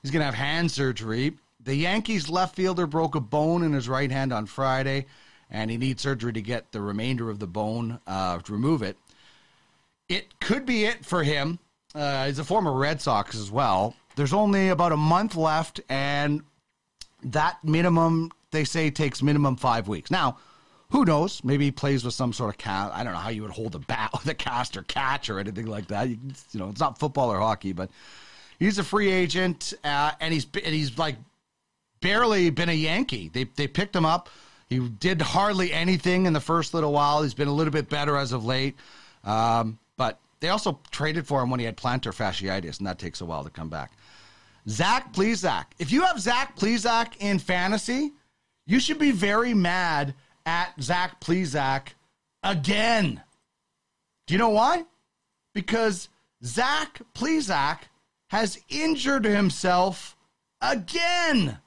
he's going to have hand surgery. The Yankees left fielder broke a bone in his right hand on Friday, and he needs surgery to get the remainder of the bone, to remove it. It could be it for him. He's a former Red Sox as well. There's only about a month left, and that minimum, they say, takes minimum 5 weeks. Now, who knows? Maybe he plays with some sort of cast. I don't know how you would hold a bat with a cast or catch or anything like that. You know, it's not football or hockey, but he's a free agent, and he's like barely been a Yankee. They picked him up. He did hardly anything in the first little while. He's been a little bit better as of late, but they also traded for him when he had plantar fasciitis, and that takes a while to come back. Zach Plesac. If you have Zach Plesac in fantasy, you should be very mad at Zach Plesac again. Do you know why? Because Zach Plesac has injured himself again.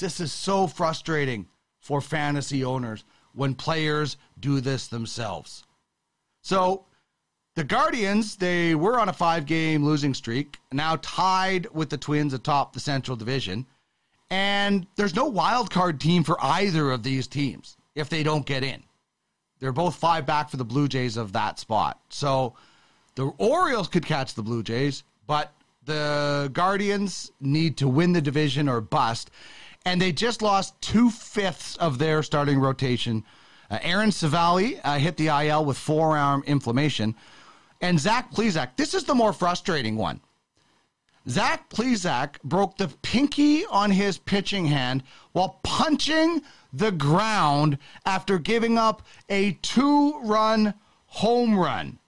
This is so frustrating for fantasy owners when players do this themselves. So the Guardians, they were on a 5-game losing streak, now tied with the Twins atop the Central Division, and there's no wild card team for either of these teams if they don't get in. They're both 5 back for the Blue Jays of that spot. So the Orioles could catch the Blue Jays, but the Guardians need to win the division or bust. And they just lost 2/5 of their starting rotation. Aaron Civale hit the IL with forearm inflammation. And Zach Plesac, this is the more frustrating one. Zach Plesac broke the pinky on his pitching hand while punching the ground after giving up a 2-run home run.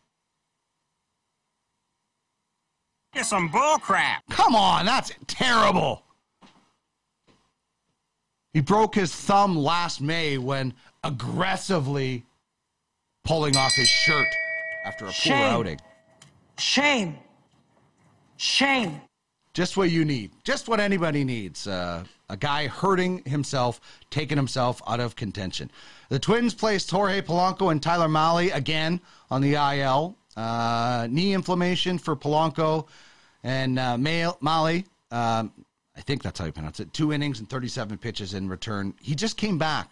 Get some bull crap. Come on, that's terrible. He broke his thumb last May when aggressively pulling off his shirt after a poor outing. Shame. Shame. Just what you need. Just what anybody needs. A guy hurting himself, taking himself out of contention. The Twins placed Jorge Polanco and Tyler Mahle again on the IL. Knee inflammation for Polanco and Mahle. I think that's how you pronounce it. 2 innings and 37 pitches in return. He just came back.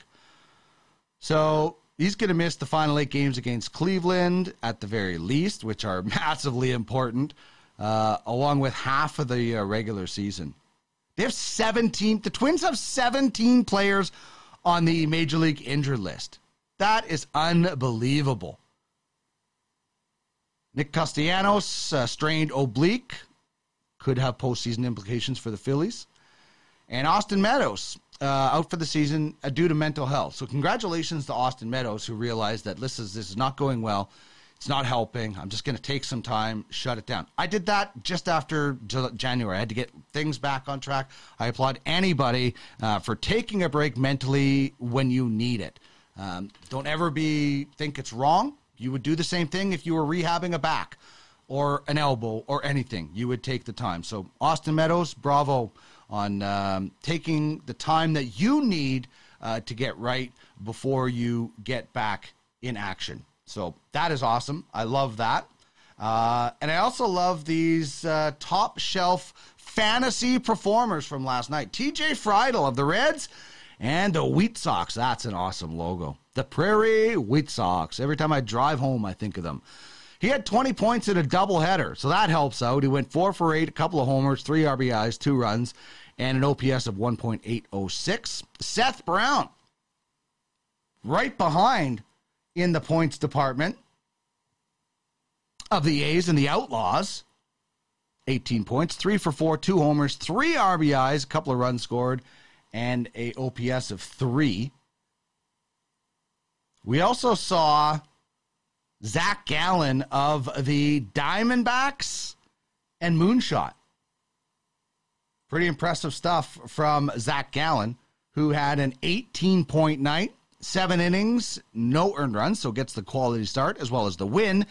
So he's going to miss the final 8 games against Cleveland at the very least, which are massively important, along with half of the regular season. They have 17. The Twins have 17 players on the Major League injured list. That is unbelievable. Nick Castellanos, strained oblique, could have postseason implications for the Phillies. And Austin Meadows, out for the season due to mental health. So congratulations to Austin Meadows, who realized that, listen, this is not going well. It's not helping. I'm just going to take some time, shut it down. I did that just after January. I had to get things back on track. I applaud anybody for taking a break mentally when you need it. Don't ever think it's wrong. You would do the same thing if you were rehabbing a back or an elbow or anything. You would take the time. So Austin Meadows, bravo on taking the time that you need to get right before you get back in action. So that is awesome. I love that. And I also love these top shelf fantasy performers from last night. TJ Friedl of the Reds and the Wheat Sox. That's an awesome logo. The Prairie Wheat Sox. Every time I drive home, I think of them. He had 20 points in a doubleheader, so that helps out. He went 4 for 8, a couple of homers, 3 RBIs, 2 runs, and an OPS of 1.806. Seth Brown, right behind in the points department of the A's and the Outlaws. 18 points, 3 for 4, 2 homers, 3 RBIs, a couple of runs scored, and a OPS of 3. We also saw Zach Gallen of the Diamondbacks and Moonshot. Pretty impressive stuff from Zach Gallen, who had an 18-point night, 7 innings, no earned runs, so gets the quality start as well as the win.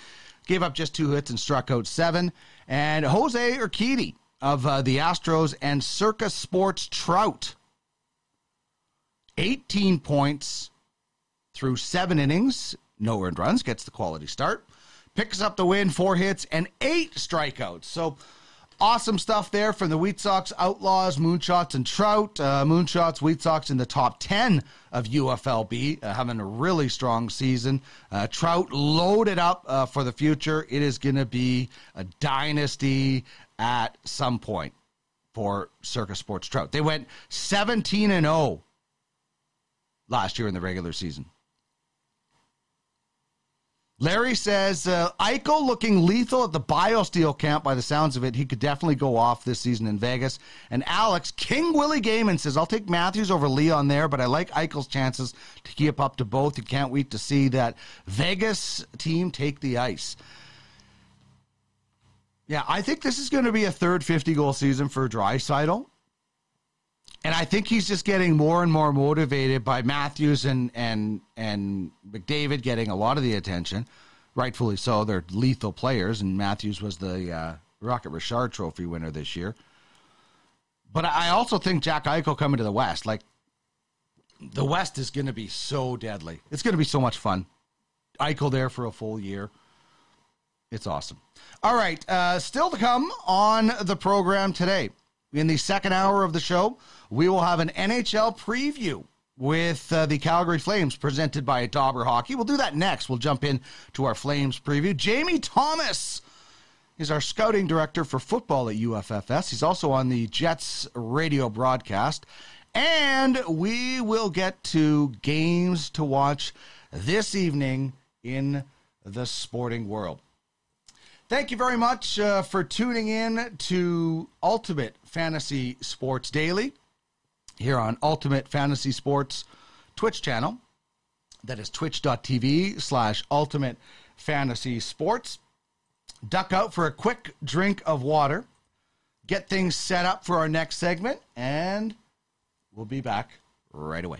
Gave up just 2 hits and struck out 7. And Jose Urquidy of the Astros and Circa Sports Trout. 18 points through 7 innings, no earned runs, gets the quality start, picks up the win, 4 hits, and 8 strikeouts. So awesome stuff there from the Wheat Sox, Outlaws, Moonshots, and Trout. Moonshots, Wheat Sox in the top 10 of UFLB, having a really strong season. Trout loaded up for the future. It is going to be a dynasty at some point for Circa Sports Trout. They went 17-0 last year in the regular season. Larry says, Eichel looking lethal at the BioSteel camp by the sounds of it. He could definitely go off this season in Vegas. And Alex, King Willie Gaiman says, I'll take Matthews over Leon there, but I like Eichel's chances to keep up to both. You can't wait to see that Vegas team take the ice. Yeah, I think this is going to be a third 50-goal season for Draisaitl. And I think he's just getting more and more motivated by Matthews and McDavid getting a lot of the attention, rightfully so. They're lethal players, and Matthews was the Rocket Richard Trophy winner this year. But I also think Jack Eichel coming to the West, like the West is going to be so deadly. It's going to be so much fun. Eichel there for a full year. It's awesome. All right, still to come on the program today. In the second hour of the show, we will have an NHL preview with the Calgary Flames presented by Dobber Hockey. We'll do that next. We'll jump in to our Flames preview. Jamie Thomas is our scouting director for football at UFFS. He's also on the Jets radio broadcast. And we will get to games to watch this evening in the sporting world. Thank you very much for tuning in to Ultimate Fantasy Sports Daily here on Ultimate Fantasy Sports Twitch channel. That is twitch.tv/Ultimate Fantasy Sports. Duck out for a quick drink of water. Get things set up for our next segment, and we'll be back right away.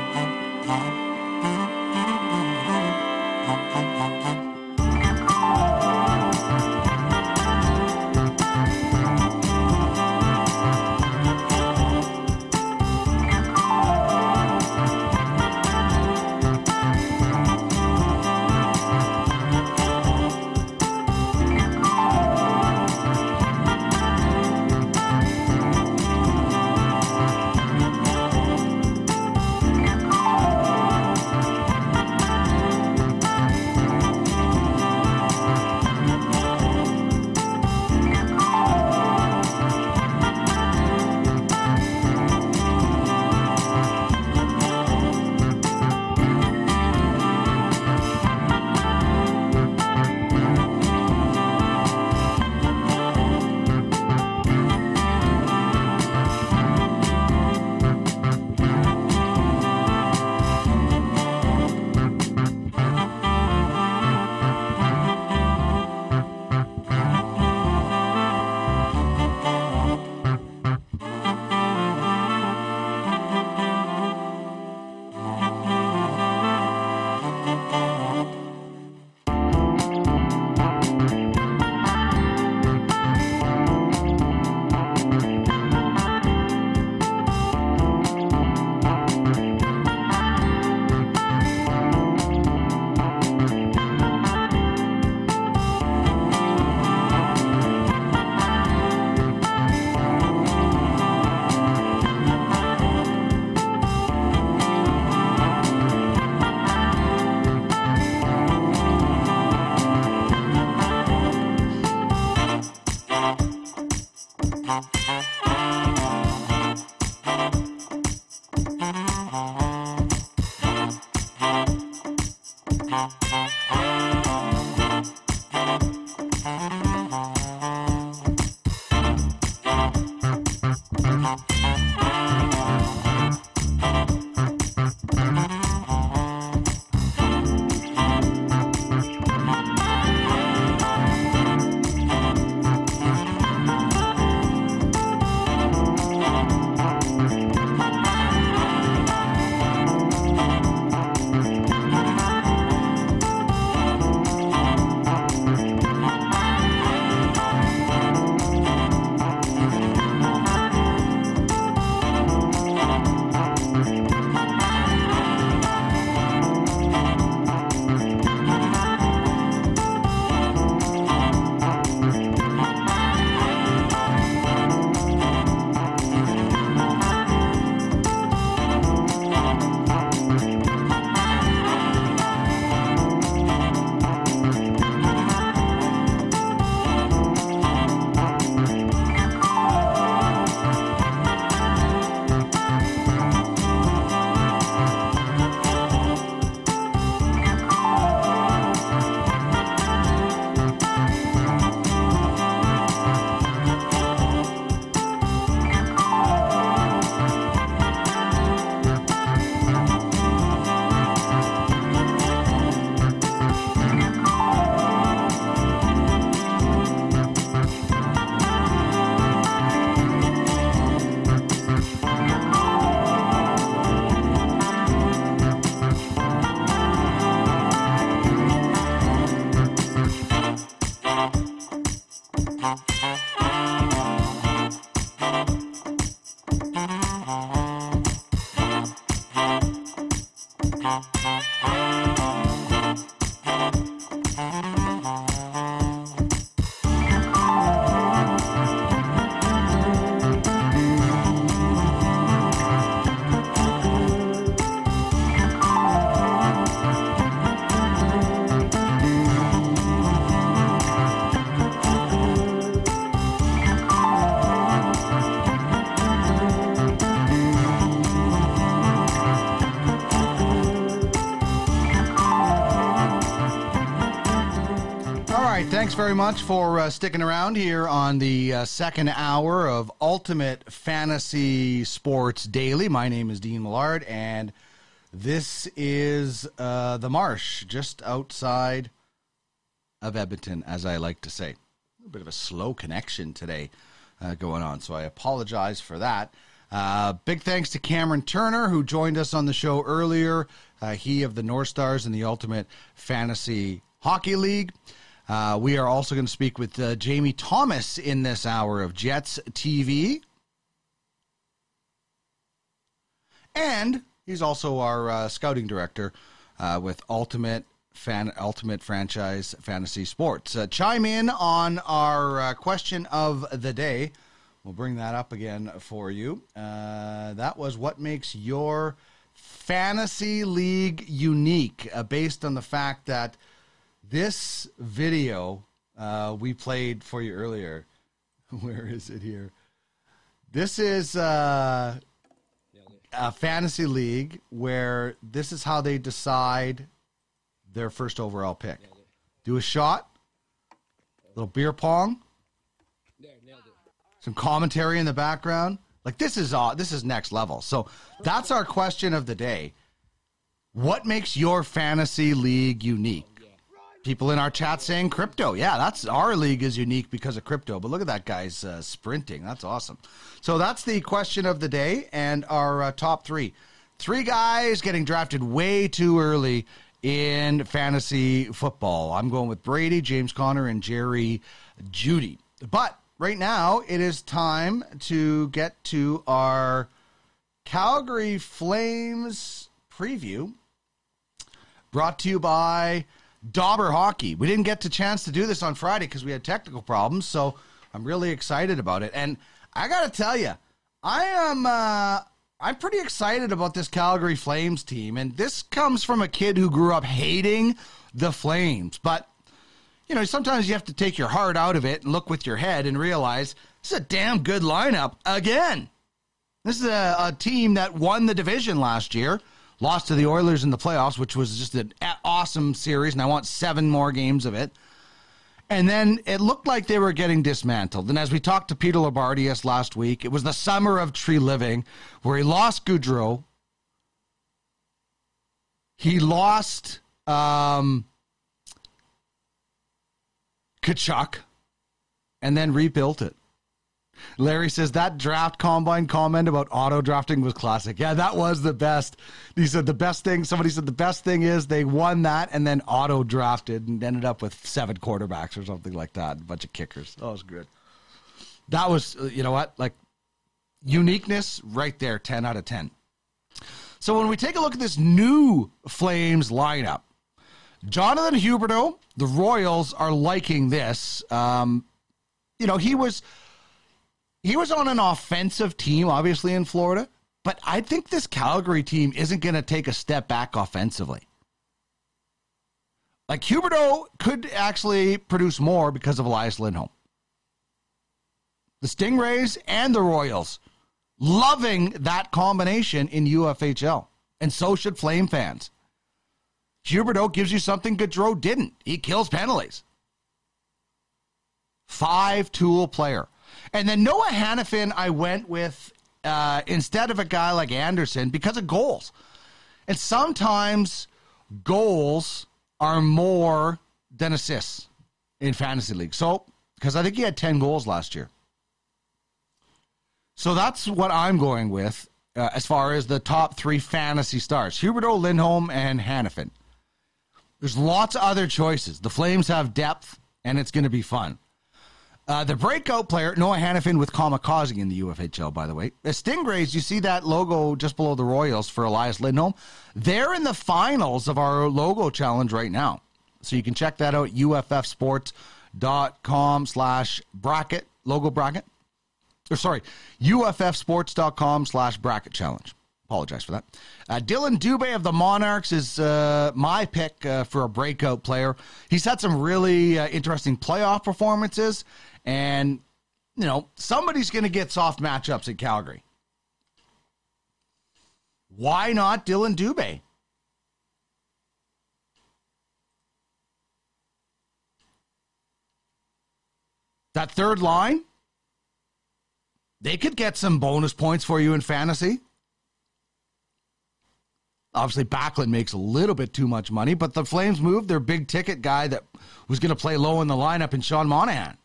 Thanks very much for sticking around here on the second hour of Ultimate Fantasy Sports Daily. My name is Dean Millard, and this is the Marsh, just outside of Edmonton, as I like to say. A bit of a slow connection today going on, so I apologize for that. Big thanks to Cameron Turner, who joined us on the show earlier. He of the Norse Stars in the Ultimate Fantasy Hockey League. We are also going to speak with Jamie Thomas in this hour of Jets TV. And he's also our scouting director with Ultimate Franchise Fantasy Sports. Chime in on our question of the day. We'll bring that up again for you. That was what makes your fantasy league unique, based on the fact that this video we played for you earlier. Where is it here? This is a fantasy league where this is how they decide their first overall pick. Do a shot, a little beer pong, some commentary in the background. Like, this is next level. So that's our question of the day. What makes your fantasy league unique? People in our chat saying crypto. Yeah, that's our league is unique because of crypto. But look at that guy's sprinting. That's awesome. So that's the question of the day and our top three. Three guys getting drafted way too early in fantasy football. I'm going with Brady, James Conner, and Jerry Jeudy. But right now, it is time to get to our Calgary Flames preview, brought to you by Dobber Hockey. We didn't get the chance to do this on Friday because we had technical problems, so I'm really excited about it. And I got to tell you, I'm pretty excited about this Calgary Flames team, and this comes from a kid who grew up hating the Flames, but you know, sometimes you have to take your heart out of it and look with your head and realize this is a damn good lineup again. This is a team that won the division last year, lost to the Oilers in the playoffs, which was just an awesome series, and I want 7 more games of it. And then it looked like they were getting dismantled. And as we talked to Peter Labardius last week, it was the summer of tree living where he lost Goudreau. He lost Kachuk, and then rebuilt it. Larry says that draft combine comment about auto drafting was classic. Yeah, that was the best. He said the best thing. Somebody said the best thing is they won that and then auto drafted and ended up with 7 quarterbacks or something like that. A bunch of kickers. That was good. That was, you know what? Like uniqueness right there. 10 out of 10. So when we take a look at this new Flames lineup, Jonathan Huberdeau, the Royals are liking this. You know, he was on an offensive team, obviously, in Florida, but I think this Calgary team isn't going to take a step back offensively. Like, Huberdeau could actually produce more because of Elias Lindholm. The Stingrays and the Royals loving that combination in UFHL, and so should Flame fans. Huberdeau gives you something Gaudreau didn't. He kills penalties. 5-tool player. And then Noah Hanifin I went with instead of a guy like Anderson because of goals. And sometimes goals are more than assists in fantasy league. So, because I think he had 10 goals last year. So that's what I'm going with as far as the top 3 fantasy stars. Huberdeau, Lindholm, and Hanifin. There's lots of other choices. The Flames have depth, and it's going to be fun. The breakout player, Noah Hanifin with Kamikaze in the UFHL, by the way. The Stingrays, you see that logo just below the Royals for Elias Lindholm. They're in the finals of our logo challenge right now. So you can check that out, uffsports.com/bracket, logo bracket. Or sorry, uffsports.com/bracket challenge. Apologize for that. Dylan Dubé of the Monarchs is my pick for a breakout player. He's had some really interesting playoff performances, and, you know, somebody's going to get soft matchups in Calgary. Why not Dylan Dubé? That third line, they could get some bonus points for you in fantasy. Obviously, Backlund makes a little bit too much money, but the Flames moved their big-ticket guy that was going to play low in the lineup in Sean Monahan.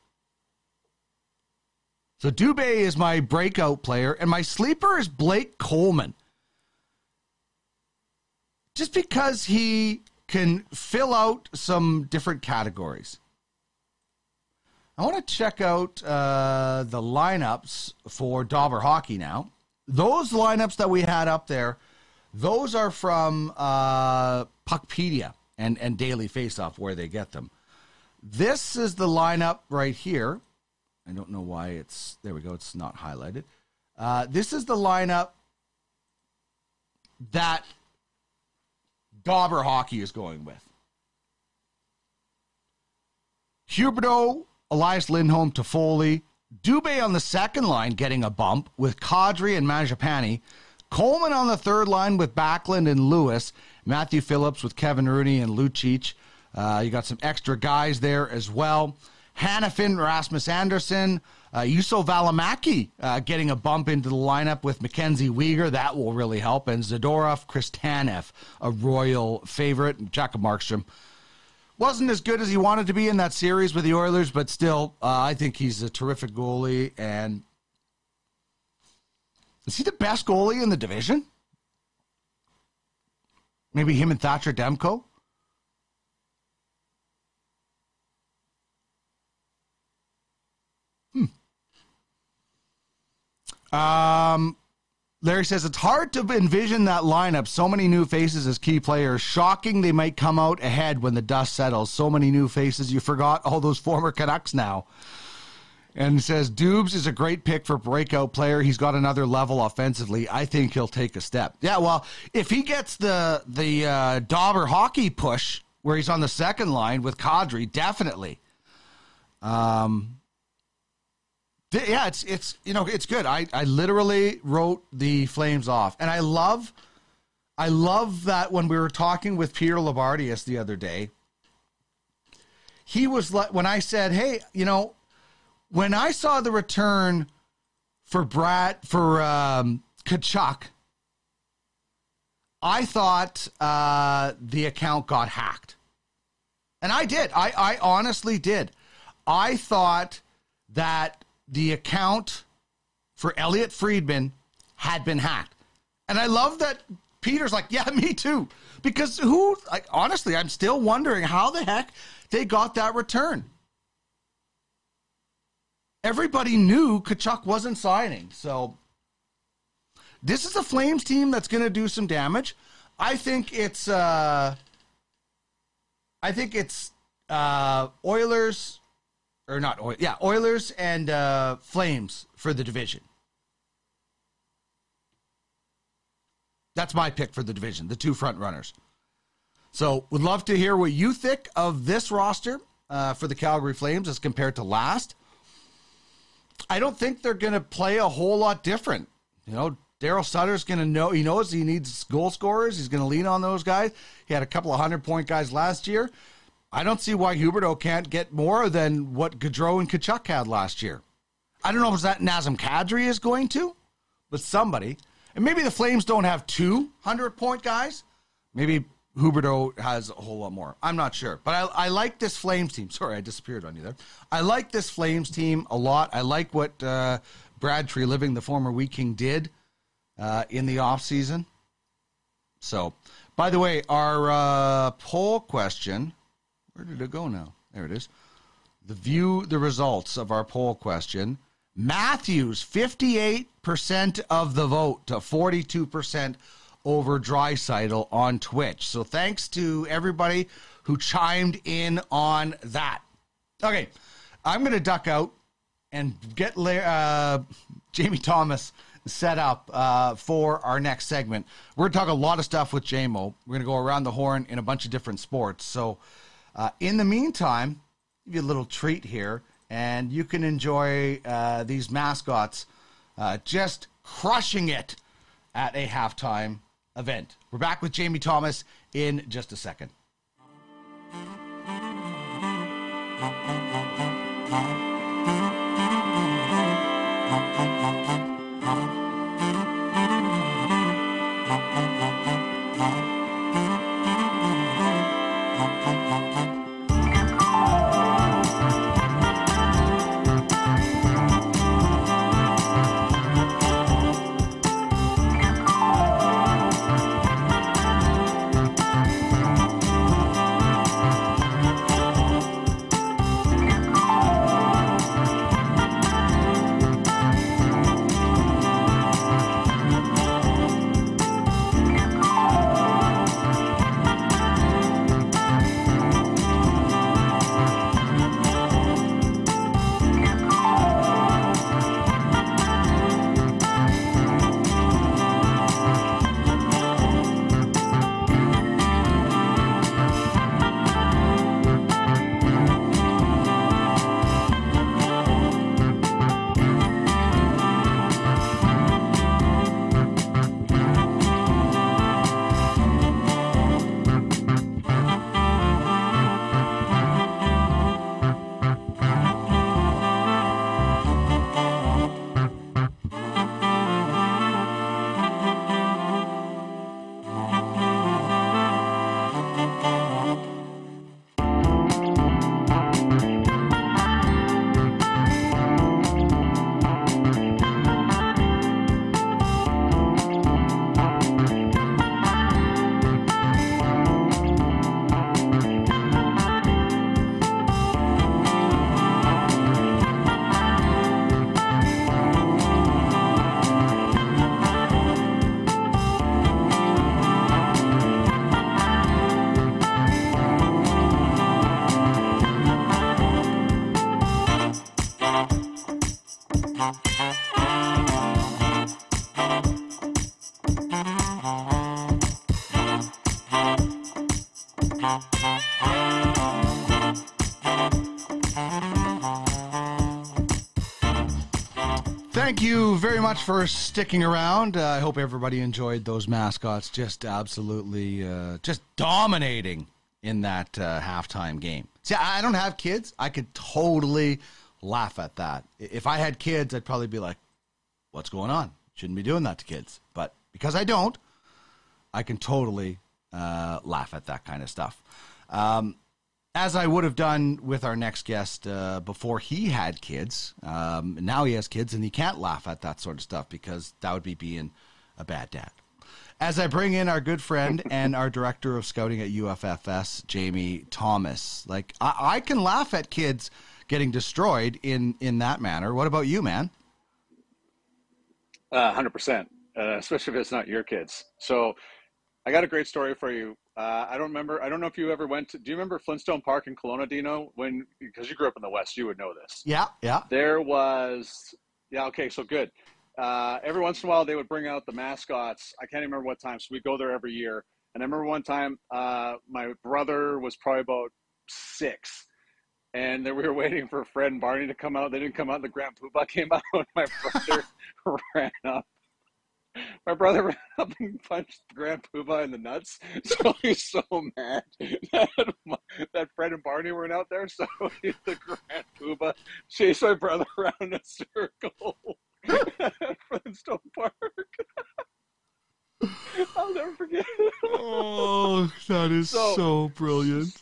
So Dubé is my breakout player, and my sleeper is Blake Coleman. Just because he can fill out some different categories. I want to check out the lineups for Dobber Hockey now. Those lineups that we had up there, those are from Puckpedia and Daily Faceoff, where they get them. This is the lineup right here. I don't know why it's... There we go. It's not highlighted. This is the lineup that Dobber Hockey is going with. Huberdeau, Elias Lindholm, Toffoli, Dubé on the second line getting a bump with Kadri and Mangiapane, Coleman on the third line with Backlund and Lewis, Matthew Phillips with Kevin Rooney and Lucic. You got some extra guys there as well. Hanifin, Rasmus Anderson, Juuso Välimäki getting a bump into the lineup with Mackenzie Weegar. That will really help. And Zadorov, Kristanev, a royal favorite, and Jakob Markstrom. Wasn't as good as he wanted to be in that series with the Oilers, but still, I think he's a terrific goalie. And is he the best goalie in the division? Maybe him and Thatcher Demko? Larry says, it's hard to envision that lineup. So many new faces as key players. Shocking they might come out ahead when the dust settles. So many new faces. You forgot all those former Canucks now. And says, Dubes is a great pick for breakout player. He's got another level offensively. I think he'll take a step. Yeah, well, if he gets the Dobber Hockey push where he's on the second line with Kadri, definitely. Yeah, it's good. I literally wrote the Flames off. And I love that when we were talking with Peter Labardius the other day, he was like, when I said, hey, when I saw the return for Kachuk, I thought the account got hacked. And I did. I honestly did. I thought that the account for Elliot Friedman had been hacked. And I love that Peter's like, yeah, me too. Because honestly, I'm still wondering how the heck they got that return. Everybody knew Kachuk wasn't signing. So this is a Flames team that's going to do some damage. I think it's Oilers... Or not, yeah, Oilers and Flames for the division. That's my pick for the division, the two front runners. So would love to hear what you think of this roster for the Calgary Flames as compared to last. I don't think they're going to play a whole lot different. Darryl Sutter's going to know. He knows he needs goal scorers. He's going to lean on those guys. He had a couple of 100-point guys last year. I don't see why Huberdeau can't get more than what Gaudreau and Kachuk had last year. I don't know if that Nazem Kadri is going to, but somebody. And maybe the Flames don't have 200-point guys. Maybe Huberdeau has a whole lot more. I'm not sure. But I like this Flames team. Sorry, I disappeared on you there. I like this Flames team a lot. I like what Brad Treliving, the former Wheat King, did in the offseason. So, by the way, our poll question... Where did it go now? There it is. The results of our poll question. Matthews, 58% of the vote to 42% over Draisaitl on Twitch. So thanks to everybody who chimed in on that. Okay, I'm going to duck out and get Jamie Thomas set up for our next segment. We're going to talk a lot of stuff with J-Mo. We're going to go around the horn in a bunch of different sports. So... in the meantime, give you a little treat here, and you can enjoy these mascots just crushing it at a halftime event. We're back with Jamie Thomas in just a second. Thank you very much for sticking around. I hope everybody enjoyed those mascots just absolutely just dominating in that halftime game. See, I don't have kids. I could totally laugh at that. If I had kids, I'd probably be like, what's going on? Shouldn't be doing that to kids. But because I don't, I can totally laugh at that kind of stuff. As I would have done with our next guest before he had kids, now he has kids and he can't laugh at that sort of stuff because that would be being a bad dad. As I bring in our good friend and our director of scouting at UFFS, Jamie Thomas, like I can laugh at kids getting destroyed in that manner. What about you, man? 100%, especially if it's not your kids. So I got a great story for you. I don't know if you ever went to, do you remember Flintstone Park in Kelowna, Dino? Because you grew up in the West, you would know this. Yeah. Okay, so good. Every once in a while, they would bring out the mascots. I can't even remember what time, so we go there every year. And I remember one time, my brother was probably about 6, and then we were waiting for Fred and Barney to come out. They didn't come out. The Grand Poobah came out, and my brother ran up. My brother ran up and punched Grand Poobah in the nuts, so he's so mad that Fred and Barney weren't out there, so the Grand Poobah chased my brother around in a circle at Flintstone Park. I'll never forget it. Oh, that is so brilliant.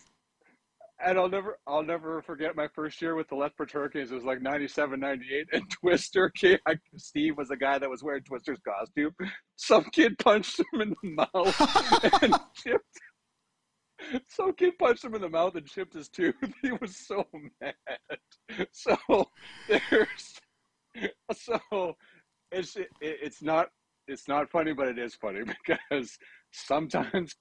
And I'll never forget my first year with the Lethbridge Hurricanes. It was like 97, 98, and Twister came. Steve was the guy that was wearing Twister's costume. Some kid punched him in the mouth and chipped. Some kid punched him in the mouth and chipped his tooth. He was so mad. It's not funny, but it is funny because sometimes.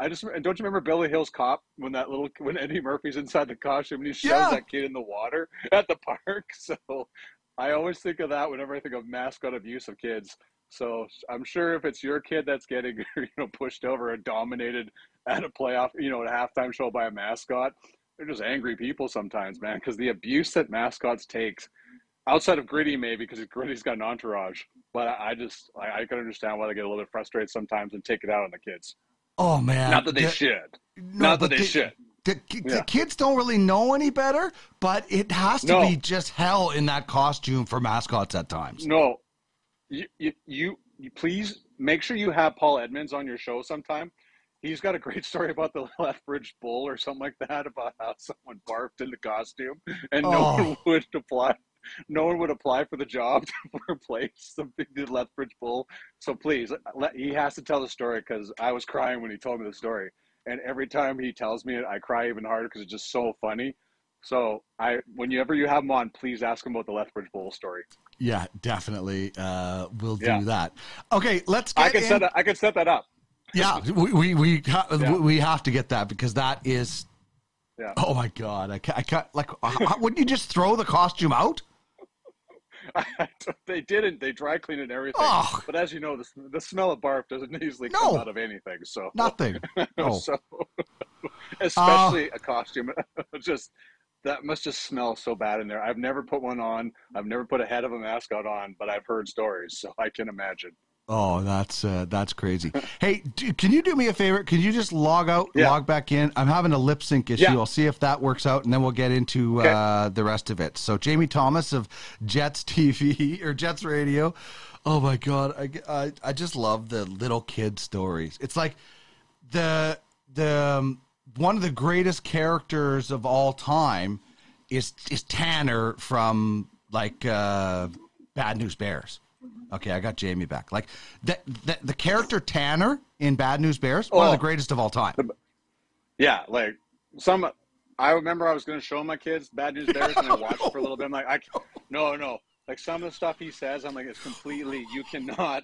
Don't you remember Billy Hill's Cop when Eddie Murphy's inside the costume and he shoves that kid in the water at the park? So I always think of that whenever I think of mascot abuse of kids. So I'm sure if it's your kid that's getting pushed over and dominated at a playoff, at a halftime show by a mascot, they're just angry people sometimes, man, because the abuse that mascots takes, outside of Gritty maybe, because Gritty's got an entourage, but I can understand why they get a little bit frustrated sometimes and take it out on the kids. Oh, man. Not that they should. No, not that they should. The kids don't really know any better, but it has to be just hell in that costume for mascots at times. No. You please make sure you have Paul Edmonds on your show sometime. He's got a great story about the Lethbridge Bull or something like that, about how someone barfed in the costume and no one would apply for the job to replace the Lethbridge Bull. So please, he has to tell the story because I was crying when he told me the story. And every time he tells me it, I cry even harder because it's just so funny. So whenever you have him on, please ask him about the Lethbridge Bull story. Yeah, definitely. We'll do that. Okay, let's get in. I can set that up. Yeah, we have to get that because that is... Yeah. Oh, my God. I can't wouldn't you just throw the costume out? They didn't. They dry cleaned and everything. Oh. But as you know, the smell of barf doesn't easily come out of anything. So nothing. No. So, especially a costume. That must just smell so bad in there. I've never put one on. I've never put a head of a mascot on, but I've heard stories, so I can imagine. Oh, that's crazy. Hey, can you do me a favor? Can you just log out, log back in? I'm having a lip sync issue. Yeah. I'll see if that works out, and then we'll get into the rest of it. So Jamie Thomas of Jets TV or Jets Radio. Oh, my God. I just love the little kid stories. It's like the one of the greatest characters of all time is Tanner from, Bad News Bears. Okay, I got Jamie back. Like the character Tanner in Bad News Bears, one of the greatest of all time. Yeah, I remember I was going to show my kids Bad News Bears, and I watched it for a little bit. I'm like, some of the stuff he says, I'm like, it's completely, you cannot.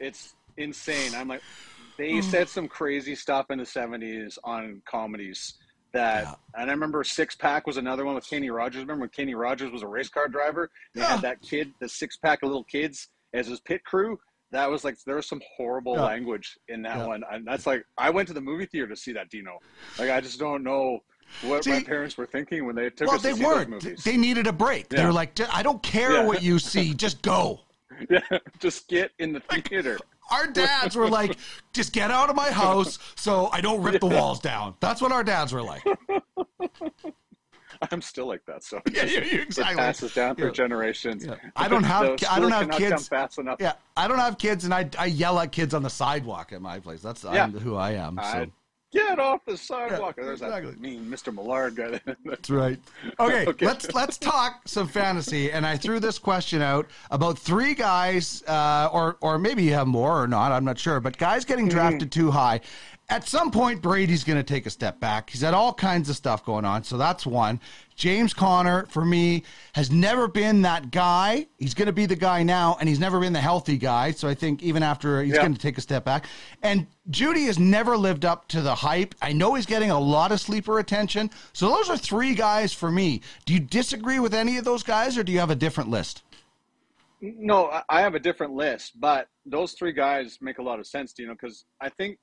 It's insane. I'm like, they said some crazy stuff in the 70s on comedies. And I remember Six Pack was another one with Kenny Rogers. Remember when Kenny Rogers was a race car driver? They had that kid, the Six Pack of little kids, as his pit crew. That was there was some horrible language in that one. And that's I went to the movie theater to see that, Dino. I just don't know. what my parents were thinking when they took us to see those movies. Well, they weren't. They needed a break. Yeah. They were like, I don't care what you see. Just go. Yeah, just get in the theater. Our dads were like, just get out of my house so I don't rip the walls down. That's what our dads were like. I'm still like that, so exactly. It passes down through generations. Yeah. I don't have kids fast enough. Yeah, I don't have kids, and I yell at kids on the sidewalk at my place. That's who I am. So. Get off the sidewalk! Yeah, there's that mean Mr. Millard guy. That's right. Okay, let's talk some fantasy. And I threw this question out about three guys, or maybe you have more or not. I'm not sure, but guys getting drafted too high. At some point, Brady's going to take a step back. He's had all kinds of stuff going on, so that's one. James Conner, for me, has never been that guy. He's going to be the guy now, and he's never been the healthy guy, so I think even after, he's going to take a step back. And Jeudy has never lived up to the hype. I know he's getting a lot of sleeper attention, so those are three guys for me. Do you disagree with any of those guys, or do you have a different list? No, I have a different list, but those three guys make a lot of sense, Dino, because I think,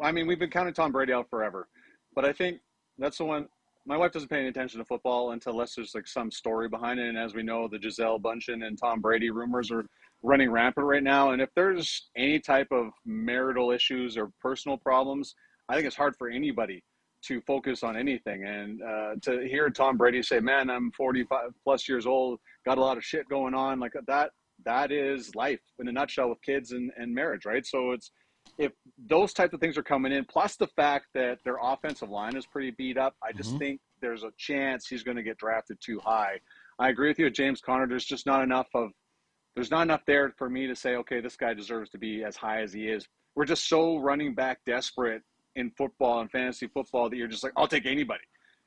I mean, we've been counting Tom Brady out forever, but I think that's the one. My wife doesn't pay any attention to football unless there's like some story behind it. And as we know, the Gisele Bundchen and Tom Brady rumors are running rampant right now. And if there's any type of marital issues or personal problems, I think it's hard for anybody to focus on anything. And to hear Tom Brady say, man, I'm 45 plus years old, got a lot of shit going on, like that is life in a nutshell with kids and marriage, right? So it's, if those types of things are coming in, plus the fact that their offensive line is pretty beat up, I just think there's a chance he's going to get drafted too high. I agree with you with James Conner. There's just not enough of – there's not enough there for me to say, okay, this guy deserves to be as high as he is. We're just so running back desperate in football and fantasy football that you're just like, I'll take anybody.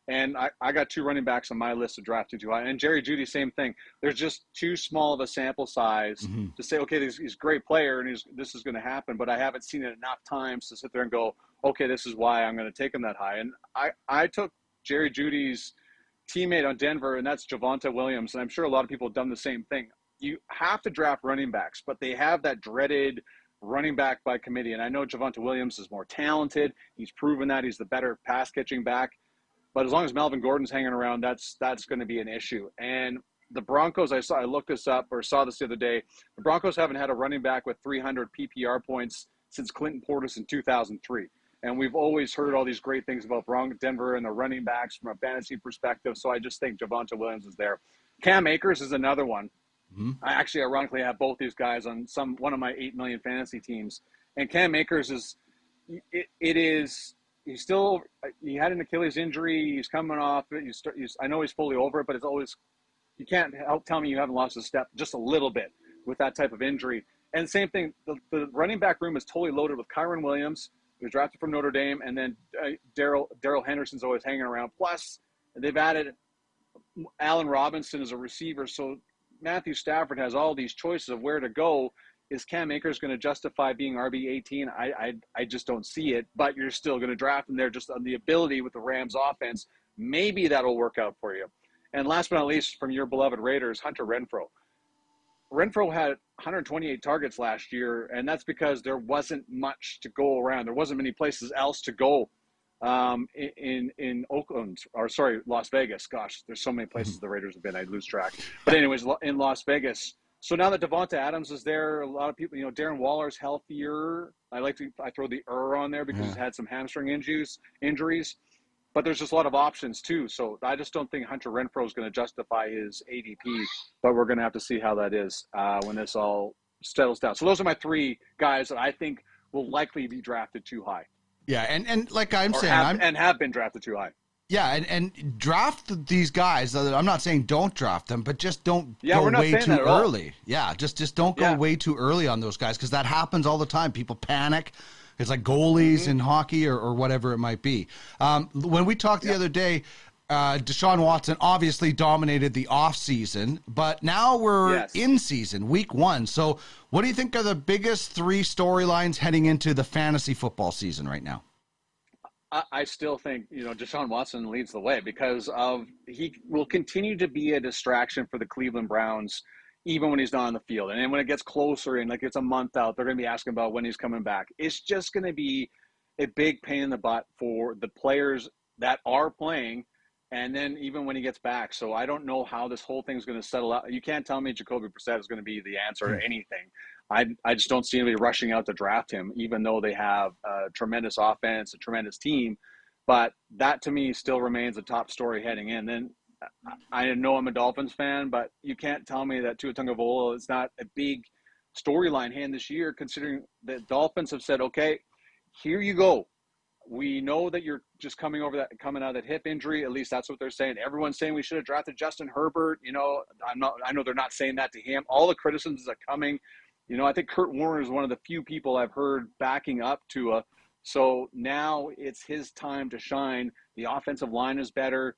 And I got two running backs on my list of drafted too high. And Jerry Jeudy, same thing. There's just too small of a sample size to say, okay, he's a great player and this is going to happen, but I haven't seen it enough times to sit there and go, okay, this is why I'm going to take him that high. And I took Jerry Judy's teammate on Denver, and that's Javonte Williams. And I'm sure a lot of people have done the same thing. You have to draft running backs, but they have that dreaded running back by committee. And I know Javonte Williams is more talented. He's proven that. He's the better pass-catching back. But as long as Melvin Gordon's hanging around, that's going to be an issue. And the Broncos, I looked this up or saw this the other day. The Broncos haven't had a running back with 300 PPR points since Clinton Portis in 2003. And we've always heard all these great things about Denver and the running backs from a fantasy perspective. So I just think Javonte Williams is there. Cam Akers is another one. I actually ironically have both these guys on one of my 8 million fantasy teams. And Cam Akers is he had an Achilles injury. He's coming off it. I know he's fully over it, but it's always, you can't help tell me you haven't lost a step just a little bit with that type of injury. And same thing, the running back room is totally loaded with Kyron Williams, who was drafted from Notre Dame, and then Daryl Henderson's always hanging around. Plus, they've added Allen Robinson as a receiver. So Matthew Stafford has all these choices of where to go. Is Cam Akers going to justify being RB18? I just don't see it, but you're still going to draft him there just on the ability with the Rams offense. Maybe that'll work out for you. And last but not least, from your beloved Raiders, Hunter Renfrow. Renfrow had 128 targets last year, and that's because there wasn't much to go around. There wasn't many places else to go in Las Vegas. Gosh, there's so many places the Raiders have been. I lose track. But anyways, in Las Vegas, so now that Devonta Adams is there, a lot of people, Darren Waller's healthier. I throw the on there because he's had some hamstring injuries, but there's just a lot of options too. So I just don't think Hunter Renfrow is going to justify his ADP, but we're going to have to see how that is when this all settles down. So those are my three guys that I think will likely be drafted too high. Yeah, and like I'm saying, have been drafted too high. Yeah, and draft these guys. I'm not saying don't draft them, but just don't go way too early. Yeah, just don't go way too early on those guys because that happens all the time. People panic. It's like goalies in hockey or whatever it might be. When we talked the other day, Deshaun Watson obviously dominated the offseason, but now we're in season, week 1. So what do you think are the biggest three storylines heading into the fantasy football season right now? I still think, Deshaun Watson leads the way because he will continue to be a distraction for the Cleveland Browns even when he's not on the field. And then when it gets closer and it's a month out, they're going to be asking about when he's coming back. It's just going to be a big pain in the butt for the players that are playing, and then even when he gets back. So I don't know how this whole thing's going to settle out. You can't tell me Jacoby Brissett is going to be the answer to anything. I just don't see anybody rushing out to draft him, even though they have a tremendous offense, a tremendous team. But that, to me, still remains a top story heading in. Then I know I'm a Dolphins fan, but you can't tell me that Tua Tagovailoa is not a big storyline hand this year, considering the Dolphins have said, okay, here you go. We know that you're just coming out of that hip injury. At least that's what they're saying. Everyone's saying we should have drafted Justin Herbert. You know, I know they're not saying that to him. All the criticisms are coming. You know, I think Kurt Warner is one of the few people I've heard backing up Tua. So now it's his time to shine. The offensive line is better.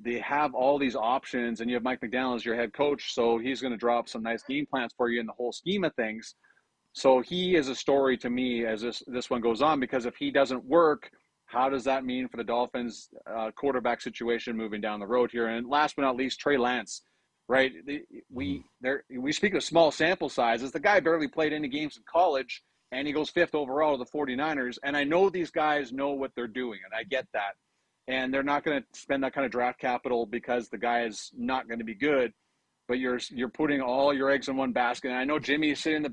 They have all these options, and you have Mike McDaniel as your head coach, so he's going to drop some nice game plans for you in the whole scheme of things. So he is a story to me as this one goes on, because if he doesn't work, how does that mean for the Dolphins' quarterback situation moving down the road here? And last but not least, Trey Lance, right? We speak of small sample sizes. The guy barely played any games in college, and he goes 5th overall to the 49ers. And I know these guys know what they're doing, and I get that. And they're not going to spend that kind of draft capital because the guy is not going to be good. But you're putting all your eggs in one basket. And I know Jimmy G sitting in the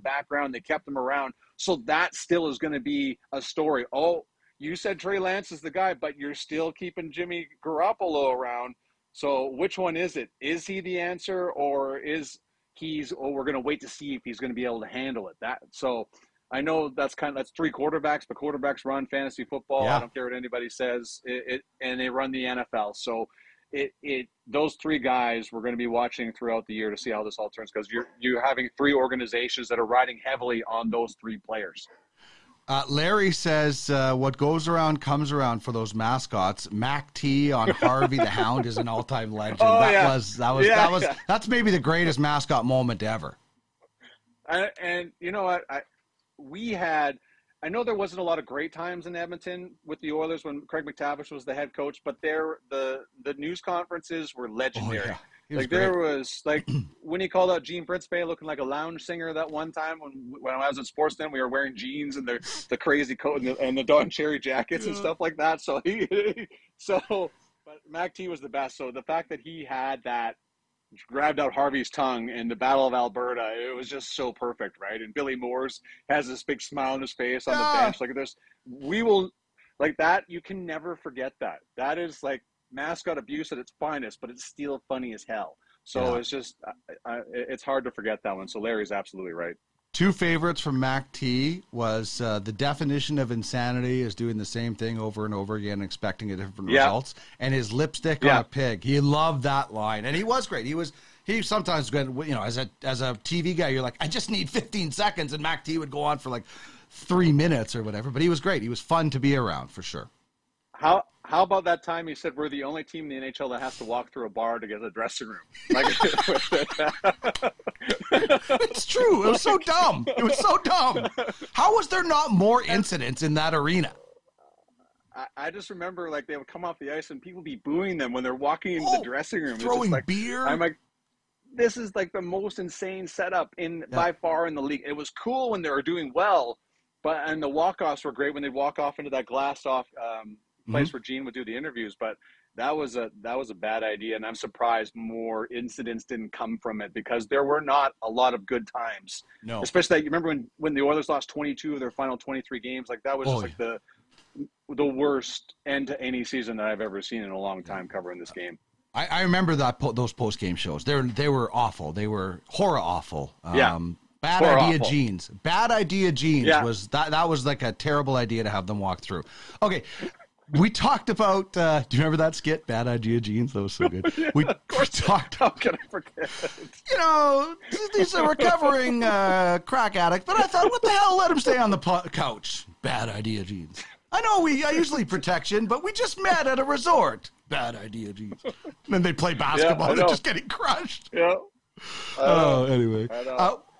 background. They kept him around, so that still is going to be a story. Oh, you said Trey Lance is the guy, but you're still keeping Jimmy Garoppolo around. So which one is it? Is he the answer, or is he's? Oh, we're going to wait to see if he's going to be able to handle it. So. I know that's three quarterbacks, but quarterbacks run fantasy football. Yeah. I don't care what anybody says, and they run the NFL. So, those three guys we're going to be watching throughout the year to see how this all turns, because you're having three organizations that are riding heavily on those three players. Larry says, what goes around comes around for those mascots. Mac T on Harvey the Hound is an all-time legend. That's maybe the greatest mascot moment ever. And you know what? I know there wasn't a lot of great times in Edmonton with the Oilers when Craig McTavish was the head coach, but the news conferences were legendary. Oh, yeah. There was when he called out Gene Principe looking like a lounge singer that one time when I was in Sportsnet, we were wearing jeans and the crazy coat and the Don Cherry jackets and stuff like that. But Mac T was the best. So the fact that he had that, grabbed out Harvey's tongue in the Battle of Alberta. It was just so perfect, right? And Billy Moore's has this big smile on his face on the bench. You can never forget that. That is like mascot abuse at its finest, but it's still funny as hell. So it's just, it's hard to forget that one. So Larry's absolutely right. Two favorites from Mac T was the definition of insanity is doing the same thing over and over again, expecting a different results, and his lipstick on a pig. He loved that line, and he was great. He sometimes, as a TV guy, you're like, I just need 15 seconds, and Mac T would go on for like 3 minutes or whatever, but he was great. He was fun to be around for sure. How about that time he said we're the only team in the NHL that has to walk through a bar to get a dressing room? It's true. It was so dumb. How was there not more incidents in that arena? I just remember, they would come off the ice and people be booing them when they're walking into the dressing room. Throwing beer. I'm like, this is, the most insane setup by far in the league. It was cool when they were doing well, and the walk-offs were great when they'd walk off into that glassed-off place where Gene would do the interviews, but that was a bad idea, and I'm surprised more incidents didn't come from it, because there were not a lot of good times. No, especially you remember when the Oilers lost 22 of their final 23 games, the worst end to any season that I've ever seen in a long time covering this game. I remember that those post game shows. They were awful. They were horror awful. Bad idea Jeans was that. That was like a terrible idea to have them walk through. Okay. We talked about, do you remember that skit, Bad Idea Jeans? That was so good. How can I forget? He's a recovering crack addict, but I thought, what the hell, let him stay on the couch. Bad Idea Jeans. I know I usually protection, but we just met at a resort. Bad Idea Jeans. And then they play basketball. They're just getting crushed. Yeah. Anyway.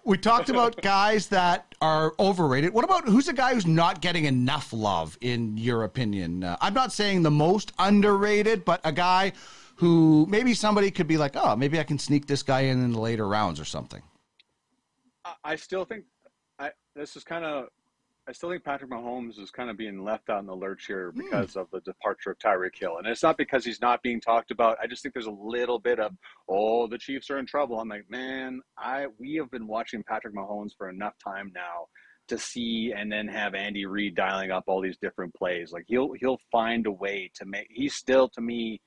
We talked about guys that are overrated. What about who's a guy who's not getting enough love, in your opinion? I'm not saying the most underrated, but a guy who maybe somebody could be like, oh, maybe I can sneak this guy in the later rounds or something. I still think this is kind of I still think Patrick Mahomes is kind of being left out in the lurch here because of the departure of Tyreek Hill. And it's not because he's not being talked about. I just think there's a little bit of, oh, the Chiefs are in trouble. I'm like, man, we have been watching Patrick Mahomes for enough time now to see, and then have Andy Reid dialing up all these different plays. Like he'll find a way to make, he's still to me,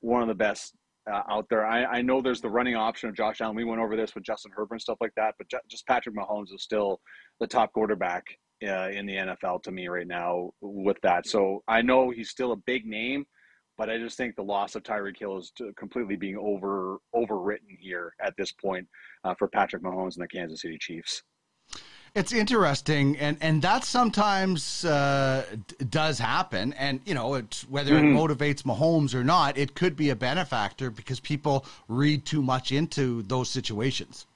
one of the best out there. I know there's the running option of Josh Allen. We went over this with Justin Herbert and stuff like that, but just Patrick Mahomes is still the top quarterback in the NFL to me right now with that. So I know he's still a big name, but I just think the loss of Tyreek Hill is completely being overwritten here at this point for Patrick Mahomes and the Kansas City Chiefs. It's interesting, and that sometimes does happen. And, you know, it's, whether it motivates Mahomes or not, it could be a benefactor because people read too much into those situations.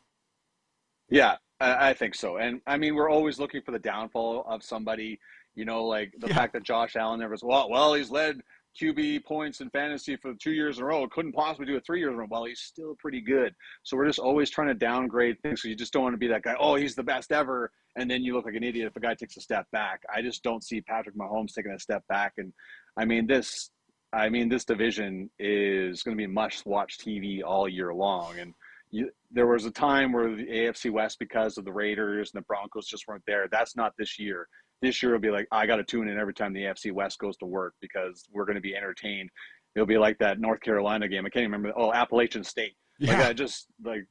Yeah, I think so. And, I mean, we're always looking for the downfall of somebody, you know, like the fact that Josh Allen never was, well, he's led QB points in fantasy for 2 years in a row. Couldn't possibly do it 3 years in a row. Well, he's still pretty good. So we're just always trying to downgrade things. So you just don't want to be that guy, oh, he's the best ever, and then you look like an idiot if a guy takes a step back. I just don't see Patrick Mahomes taking a step back. And, I mean, this division is going to be must-watch TV all year long. And there was a time where the AFC West, because of the Raiders and the Broncos, just weren't there. That's not this year. This year will be like, I got to tune in every time the AFC West goes to work because we're going to be entertained. It'll be like that North Carolina game. I can't even remember. Oh, Appalachian State. Yeah. Like, I just, like,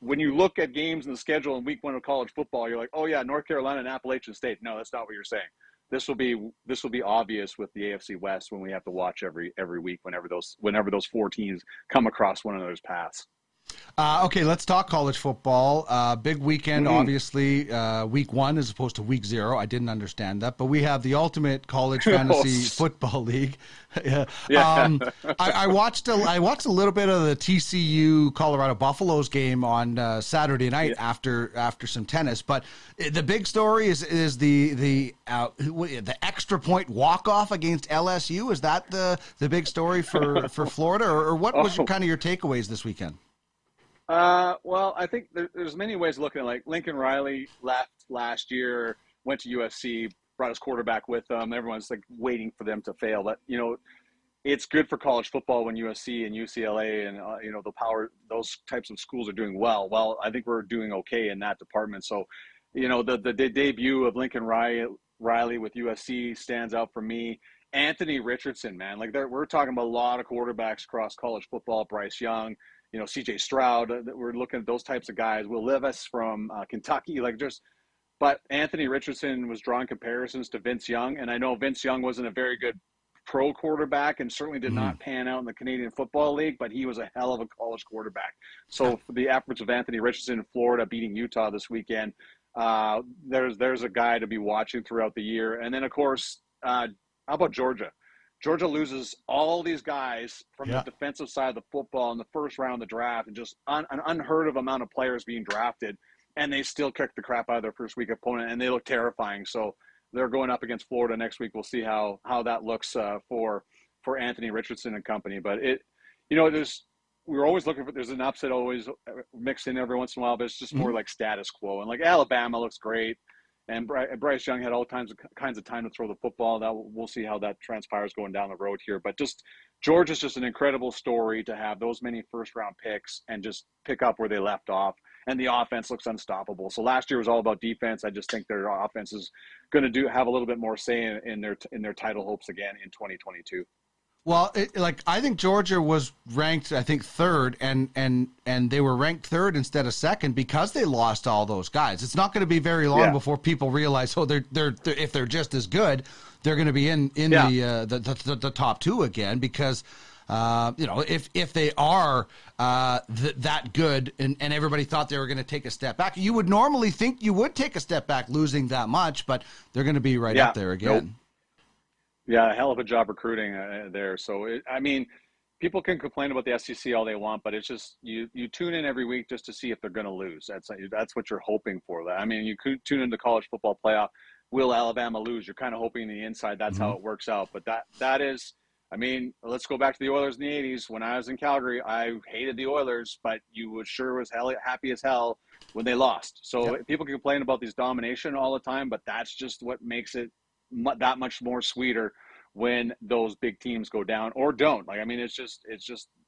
when you look at games in the schedule in week one of college football, you're like, oh, yeah, North Carolina and Appalachian State. No, that's not what you're saying. This will be obvious with the AFC West when we have to watch every week whenever those four teams come across one another's paths. Okay, let's talk college football. Big weekend, obviously. Week one as opposed to week zero. I didn't understand that. But we have the ultimate college fantasy football league. I watched a little bit of the TCU Colorado Buffaloes game on Saturday night after some tennis. But the big story is the extra point walk-off against LSU. Is that the big story for Florida? Or what was kind of your takeaways this weekend? Well, I think there's many ways of looking at it. Like Lincoln Riley left last year, went to USC, brought his quarterback with them. Everyone's like waiting for them to fail. But, you know, it's good for college football when USC and UCLA and, you know, those types of schools are doing well. Well, I think we're doing okay in that department. So, you know, the debut of Lincoln Riley with USC stands out for me. Anthony Richardson, man, like we're talking about a lot of quarterbacks across college football. Bryce Young, you know, CJ Stroud, we're looking at those types of guys. Will Levis from Kentucky, but Anthony Richardson was drawing comparisons to Vince Young. And I know Vince Young wasn't a very good pro quarterback and certainly did not pan out in the Canadian Football League, but he was a hell of a college quarterback. So for the efforts of Anthony Richardson in Florida beating Utah this weekend, there's a guy to be watching throughout the year. And then, of course, how about Georgia? Georgia loses all these guys from the defensive side of the football in the first round of the draft, and just an unheard of amount of players being drafted, and they still kick the crap out of their first week opponent, and they look terrifying. So they're going up against Florida next week. We'll see how that looks for Anthony Richardson and company. But we're always looking for, there's an upset always mixed in every once in a while, but it's just more like status quo. And like Alabama looks great. And Bryce Young had all kinds of time to throw the football. We'll see how that transpires going down the road here. But just Georgia's just an incredible story to have those many first-round picks and just pick up where they left off. And the offense looks unstoppable. So last year was all about defense. I just think their offense is going to have a little bit more say in their title hopes again in 2022. Well, I think Georgia was ranked, I think, third, and they were ranked third instead of second because they lost all those guys. It's not going to be very long before people realize, oh, they're if they're just as good, they're going to be in the top two again because, you know, if they are that good and everybody thought they were going to take a step back, you would normally think you would take a step back losing that much, but they're going to be right up there again. Nope. Yeah, a hell of a job recruiting there. So, people can complain about the SEC all they want, but it's just you tune in every week just to see if they're going to lose. That's what you're hoping for. I mean, you could tune into college football playoff. Will Alabama lose? You're kind of hoping the inside that's how it works out. But that is, let's go back to the Oilers in the 80s. When I was in Calgary, I hated the Oilers, but you sure was happy as hell when they lost. So people can complain about these domination all the time, but that's just what makes it that much more sweeter when those big teams go down or don't. Like, I mean, it's just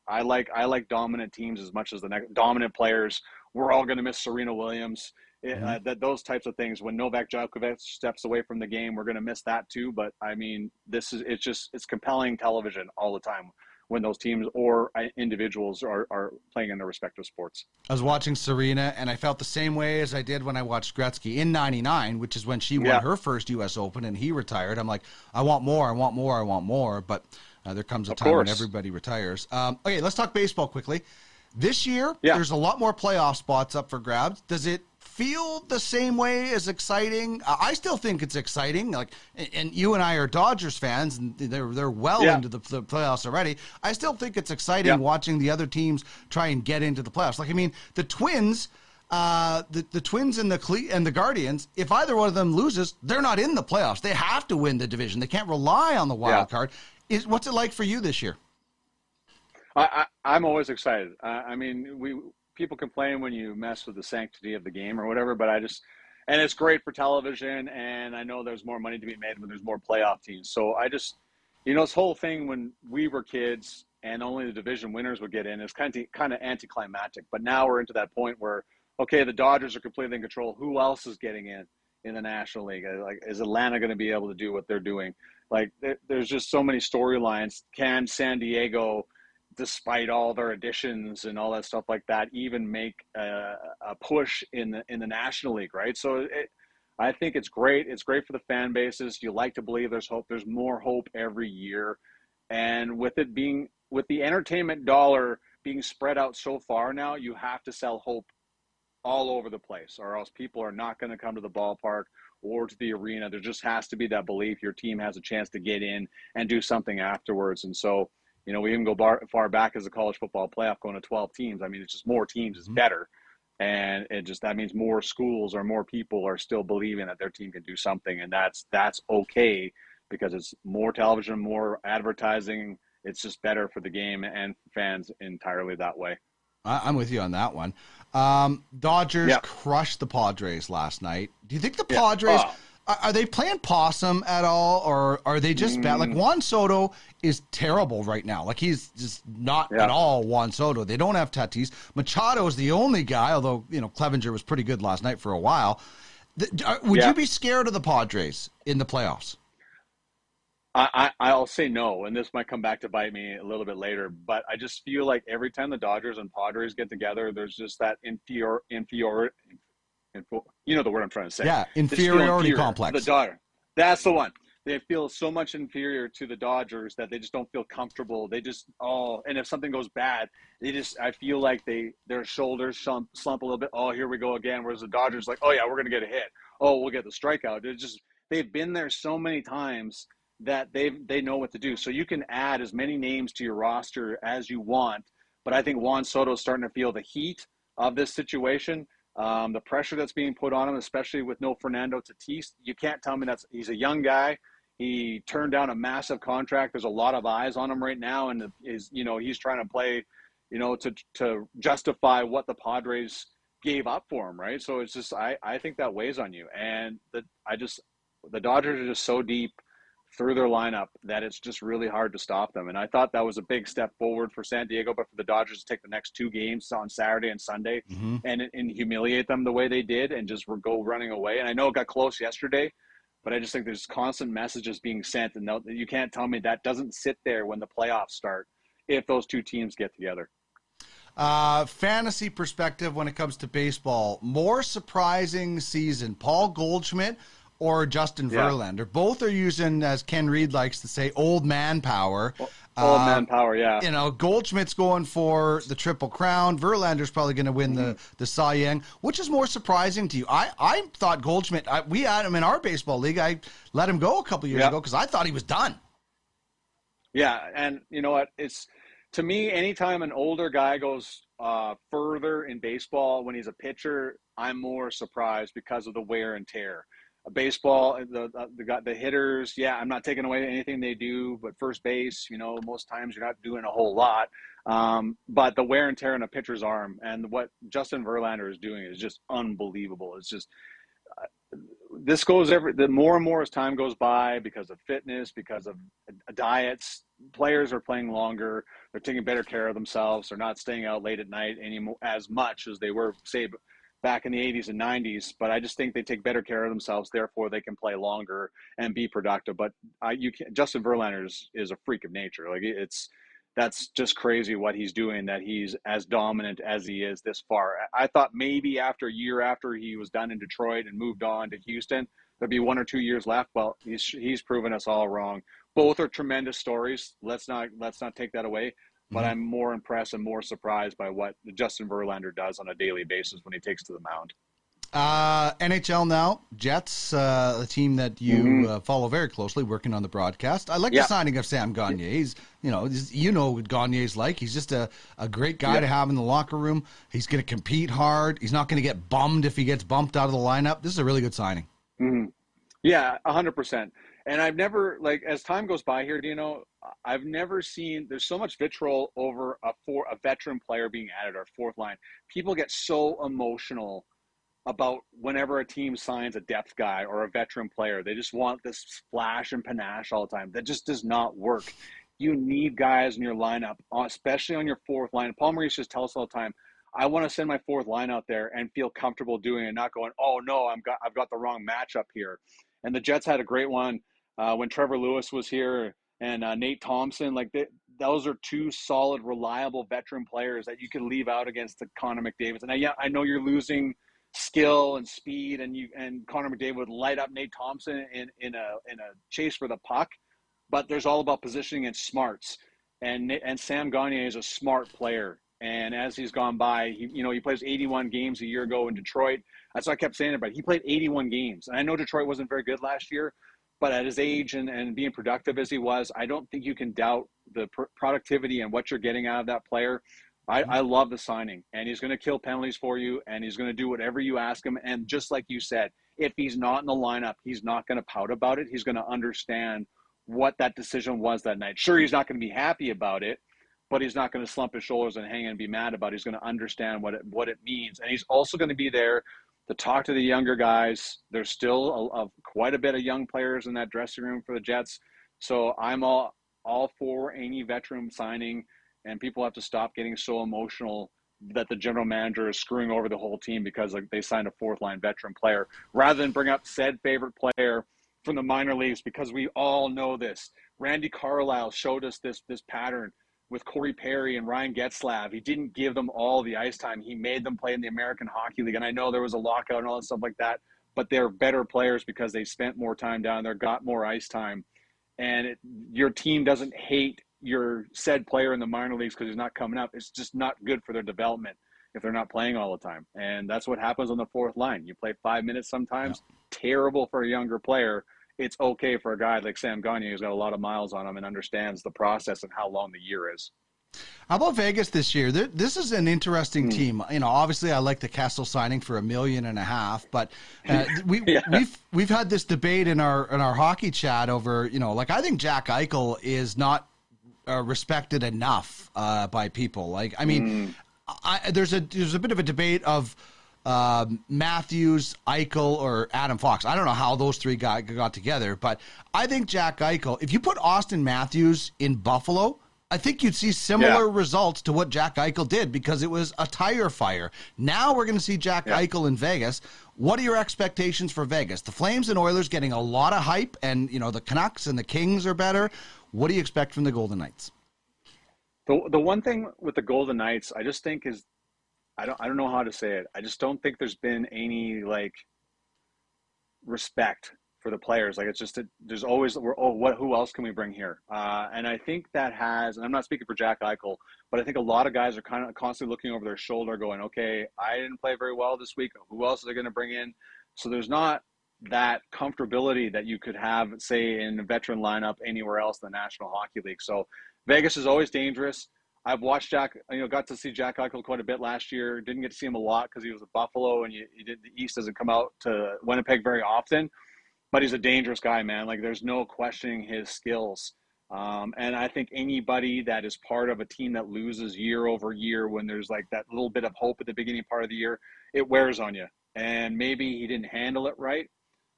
I like dominant teams as much as the next dominant players. We're all going to miss Serena Williams. That those types of things. When Novak Djokovic steps away from the game, we're going to miss that too. But I mean, it's compelling television all the time when those teams or individuals are playing in their respective sports. I was watching Serena, and I felt the same way as I did when I watched Gretzky in 99, which is when she won her first U.S. Open and he retired. I'm like, I want more. But there comes a time when everybody retires. Okay, let's talk baseball quickly. This year, there's a lot more playoff spots up for grabs. Does it feel the same way as exciting? I still think it's exciting. Like, and you and I are Dodgers fans, and they're well into the playoffs already. I still think it's exciting watching the other teams try and get into the playoffs. Like, I mean, the Twins, the Twins and the Guardians. If either one of them loses, they're not in the playoffs. They have to win the division. They can't rely on the wild card. What's it like for you this year? I'm always excited. I mean, people complain when you mess with the sanctity of the game or whatever, but and it's great for television, and I know there's more money to be made when there's more playoff teams. So this whole thing when we were kids and only the division winners would get in is kind of anticlimactic. But now we're into that point where, okay, the Dodgers are completely in control. Who else is getting in the National League? Like, is Atlanta going to be able to do what they're doing? Like, there's just so many storylines. Can San Diego, despite all their additions and all that stuff like that, even make a push in the National League, right? So I think it's great. It's great for the fan bases. You like to believe there's hope. There's more hope every year. And with the entertainment dollar being spread out so far now, you have to sell hope all over the place, or else people are not going to come to the ballpark or to the arena. There just has to be that belief your team has a chance to get in and do something afterwards. And so, you know, we even go far back as a college football playoff going to 12 teams. I mean, it's just more teams is better. And that means more schools or more people are still believing that their team can do something. And that's okay, because it's more television, more advertising. It's just better for the game and fans entirely that way. I'm with you on that one. Dodgers crushed the Padres last night. Do you think the Padres... Are they playing possum at all, or are they just bad? Like, Juan Soto is terrible right now. Like, he's just not at all Juan Soto. They don't have Tatis. Machado is the only guy, although, you know, Clevinger was pretty good last night for a while. Would you be scared of the Padres in the playoffs? I'll say no, and this might come back to bite me a little bit later, but I just feel like every time the Dodgers and Padres get together, there's just that you know the word I'm trying to say. Yeah, inferiority complex. The Dodger. That's the one. They feel so much inferior to the Dodgers that they just don't feel comfortable. They just, and if something goes bad, I feel like their shoulders slump a little bit. Oh, here we go again. Whereas the Dodgers, like, oh yeah, we're going to get a hit. Oh, we'll get the strikeout. They've been there so many times that they know what to do. So you can add as many names to your roster as you want, but I think Juan Soto is starting to feel the heat of this situation. The pressure that's being put on him, especially with no Fernando Tatis. You can't tell me he's a young guy. He turned down a massive contract. There's a lot of eyes on him right now, and he's trying to play, to justify what the Padres gave up for him, right? So it's just I think that weighs on you, and the Dodgers are just so deep through their lineup that it's just really hard to stop them. And I thought that was a big step forward for San Diego, but for the Dodgers to take the next two games on Saturday and Sunday and humiliate them the way they did and just go running away. And I know it got close yesterday, but I just think there's constant messages being sent. And you can't tell me that doesn't sit there when the playoffs start if those two teams get together. Fantasy perspective when it comes to baseball, more surprising season. Paul Goldschmidt or Justin Verlander. Both are using, as Ken Reed likes to say, old man power. Old man power, yeah. You know, Goldschmidt's going for the Triple Crown. Verlander's probably going to win the Cy Young. Which is more surprising to you? I thought Goldschmidt, we had him in our baseball league. I let him go a couple years ago because I thought he was done. Yeah, and you know what? It's, to me, anytime an older guy goes further in baseball when he's a pitcher, I'm more surprised because of the wear and tear. baseball, the hitters, yeah, I'm not taking away anything they do, but first base, you know, most times you're not doing a whole lot. But the wear and tear on a pitcher's arm and what Justin Verlander is doing is just unbelievable. It's just this goes the more and more as time goes by because of fitness, because of diets. Players are playing longer. They're taking better care of themselves. They're not staying out late at night anymore as much as they were, say, back in the 80s and 90s. But I just think they take better care of themselves. Therefore, they can play longer and be productive. But Justin Verlander is a freak of nature. Like that's just crazy what he's doing, that he's as dominant as he is this far. I thought maybe after a year after he was done in Detroit and moved on to Houston, there'd be 1 or 2 years left. Well, he's proven us all wrong. Both are tremendous stories. Let's not take that away. But I'm more impressed and more surprised by what Justin Verlander does on a daily basis when he takes to the mound. NHL now, Jets, the team that you follow very closely, working on the broadcast. I like the signing of Sam Gagner. He's what Gagner's like. He's just a great guy to have in the locker room. He's going to compete hard. He's not going to get bummed if he gets bumped out of the lineup. This is a really good signing. Mm-hmm. Yeah, 100%. And I've never, like, as time goes by here, Dino, I've never seen, there's so much vitriol over a veteran player being added, our fourth line. People get so emotional about whenever a team signs a depth guy or a veteran player. They just want this splash and panache all the time. That just does not work. You need guys in your lineup, especially on your fourth line. Paul Maurice just tells us all the time, I want to send my fourth line out there and feel comfortable doing it, not going, oh, no, I've got the wrong matchup here. And the Jets had a great one when Trevor Lewis was here and Nate Thompson. Like those are two solid, reliable veteran players that you can leave out against the Connor McDavid. And I know you're losing skill and speed, and Connor McDavid would light up Nate Thompson in a chase for the puck, but there's all about positioning and smarts. And Sam Gagner is a smart player. And as he's gone by, he plays 81 games a year ago in Detroit. That's what I kept saying about it. He played 81 games. And I know Detroit wasn't very good last year, but at his age and being productive as he was, I don't think you can doubt the productivity and what you're getting out of that player. I love the signing. And he's going to kill penalties for you, and he's going to do whatever you ask him. And just like you said, if he's not in the lineup, he's not going to pout about it. He's going to understand what that decision was that night. Sure, he's not going to be happy about it, but he's not going to slump his shoulders and hang and be mad about it. He's going to understand what it means. And he's also going to be there to talk to the younger guys. There's still quite a bit of young players in that dressing room for the Jets. So I'm all for any veteran signing, and people have to stop getting so emotional that the general manager is screwing over the whole team because they signed a fourth-line veteran player, rather than bring up said favorite player from the minor leagues, because we all know this. Randy Carlyle showed us this pattern with Corey Perry and Ryan Getzlaff. He didn't give them all the ice time. He made them play in the American Hockey League. And I know there was a lockout and all that stuff like that, but they're better players because they spent more time down there, got more ice time. And your team doesn't hate your said player in the minor leagues because he's not coming up. It's just not good for their development if they're not playing all the time. And that's what happens on the fourth line. You play 5 minutes sometimes, terrible for a younger player. It's okay for a guy like Sam Gagner, who's got a lot of miles on him and understands the process and how long the year is. How about Vegas this year? This is an interesting team. You know, obviously I like the Kessel signing for $1.5 million, but we've had this debate in our hockey chat over, you know, like I think Jack Eichel is not respected enough by people. Like, I mean, there's a bit of a debate of, Matthews, Eichel, or Adam Fox. I don't know how those three got together, but I think Jack Eichel, if you put Auston Matthews in Buffalo, I think you'd see similar results to what Jack Eichel did, because it was a tire fire. Now we're going to see Jack Eichel in Vegas. What are your expectations for Vegas? The Flames and Oilers getting a lot of hype, and you know the Canucks and the Kings are better. What do you expect from the Golden Knights? The one thing with the Golden Knights, I just think is, I don't know how to say it. I just don't think there's been any like respect for the players. Like it's just there's always who else can we bring here? And I think that has, and I'm not speaking for Jack Eichel, but I think a lot of guys are kind of constantly looking over their shoulder, going, okay, I didn't play very well this week. Who else are they going to bring in? So there's not that comfortability that you could have, say, in a veteran lineup anywhere else in the National Hockey League. So Vegas is always dangerous. I've watched got to see Jack Eichel quite a bit last year. Didn't get to see him a lot because he was at Buffalo, and the East doesn't come out to Winnipeg very often. But he's a dangerous guy, man. Like, there's no questioning his skills. And I think anybody that is part of a team that loses year over year, when there's like that little bit of hope at the beginning part of the year, it wears on you. And maybe he didn't handle it right,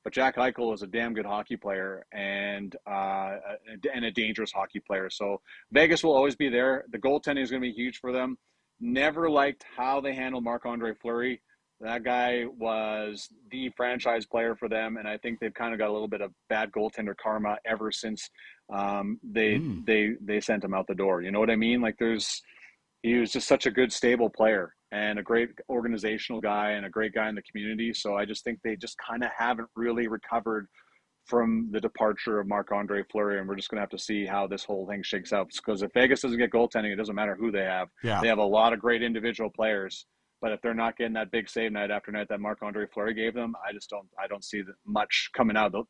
but Jack Eichel is a damn good hockey player and a dangerous hockey player. So Vegas will always be there. The goaltending is going to be huge for them. Never liked how they handled Marc-Andre Fleury. That guy was the franchise player for them, and I think they've kind of got a little bit of bad goaltender karma ever since they sent him out the door. You know what I mean? Like, he was just such a good, stable player and a great organizational guy and a great guy in the community. So I just think they just kind of haven't really recovered from the departure of Marc-Andre Fleury, and we're just going to have to see how this whole thing shakes out. Because if Vegas doesn't get goaltending, it doesn't matter who they have. Yeah. They have a lot of great individual players. But if they're not getting that big save night after night that Marc-Andre Fleury gave them, I don't see much coming out. To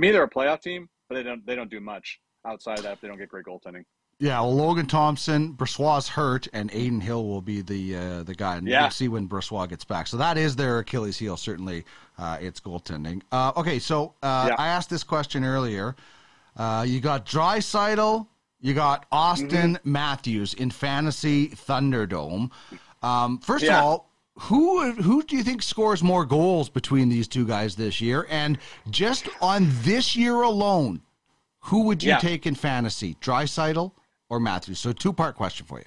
me, they're a playoff team, but they don't do much outside of that if they don't get great goaltending. Yeah, well, Logan Thompson, Bressois hurt, and Aiden Hill will be the guy. And yeah. We'll see when Bressois gets back. So that is their Achilles heel, certainly. It's goaltending. Okay, so I asked this question earlier. You got Draisaitl, you got Auston Matthews in Fantasy Thunderdome. First of all, who do you think scores more goals between these two guys this year? And just on this year alone, who would you take in fantasy, Draisaitl or Matthews? So two-part question for you.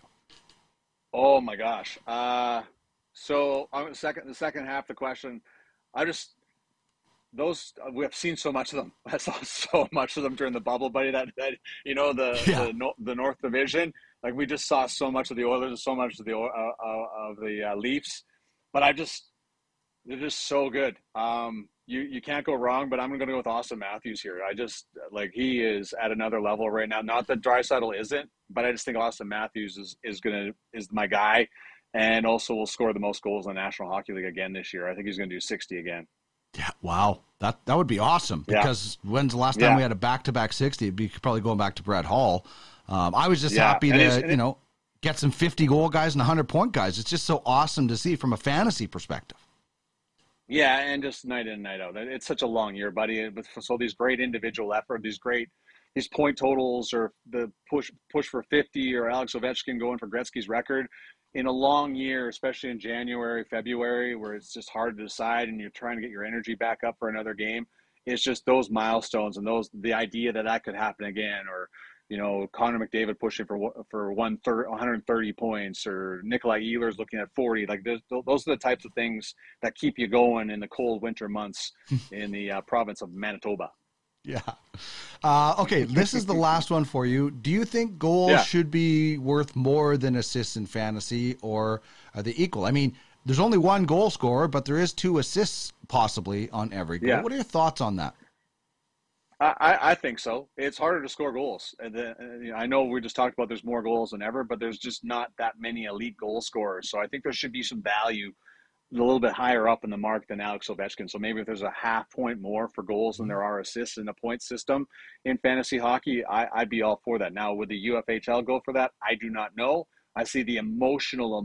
Oh my gosh. So on the second half of the question, we've seen so much of them. I saw so much of them during the bubble, buddy, the North Division. Like, we just saw so much of the Oilers and so much of the Leafs, but they're just so good. You can't go wrong, but I'm going to go with Auston Matthews here. He is at another level right now. Not that Draisaitl isn't, but I just think Auston Matthews is my guy, and also will score the most goals in the National Hockey League again this year. I think he's going to do 60 again. Yeah, wow. That would be awesome, because when's the last time we had a back-to-back 60? It'd be probably going back to Brett Hall. I was just happy to, get some 50-goal guys and 100-point guys. It's just so awesome to see from a fantasy perspective. Yeah, and just night in and night out. It's such a long year, buddy. So these great individual effort, these point totals, or the push for 50, or Alex Ovechkin going for Gretzky's record in a long year, especially in January, February, where it's just hard to decide and you're trying to get your energy back up for another game. It's just those milestones and the idea that could happen again, or Connor McDavid pushing for 130 points, or Nikolai Ehlers looking at 40. Like, those are the types of things that keep you going in the cold winter months in the province of Manitoba. Yeah. Okay, this is the last one for you. Do you think goals should be worth more than assists in fantasy, or are they equal? I mean, there's only one goal scorer, but there is two assists possibly on every goal. Yeah. What are your thoughts on that? I think so. It's harder to score goals. I know we just talked about there's more goals than ever, but there's just not that many elite goal scorers. So I think there should be some value a little bit higher up in the mark than Alex Ovechkin. So maybe if there's a half point more for goals than there are assists in the point system in fantasy hockey, I'd be all for that. Now, would the UFHL go for that? I do not know. I see the emotional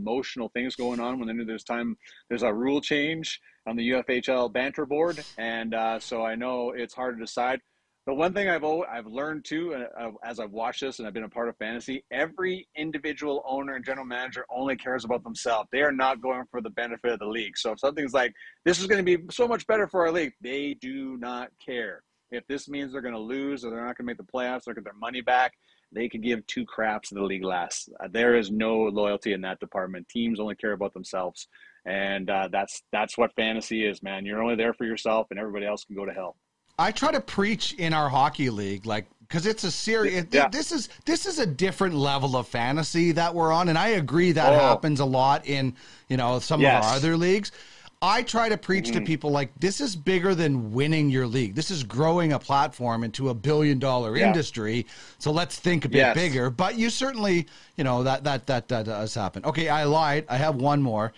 things going on when there's a rule change on the UFHL banter board. And so I know it's hard to decide. The one thing I've learned too, as I've watched this and I've been a part of fantasy, every individual owner and general manager only cares about themselves. They are not going for the benefit of the league. So if something's like, this is going to be so much better for our league, they do not care. If this means they're going to lose, or they're not going to make the playoffs, or get their money back, they could give two craps that the league lasts. There is no loyalty in that department. Teams only care about themselves. And that's what fantasy is, man. You're only there for yourself, and everybody else can go to hell. I try to preach in our hockey league, because it's a serious. Yeah. This is a different level of fantasy that we're on, and I agree that happens a lot in some of our other leagues. I try to preach to people this is bigger than winning your league. This is growing a platform into $1 billion industry. So let's think a bit bigger. But you certainly that does happen. Okay, I lied. I have one more.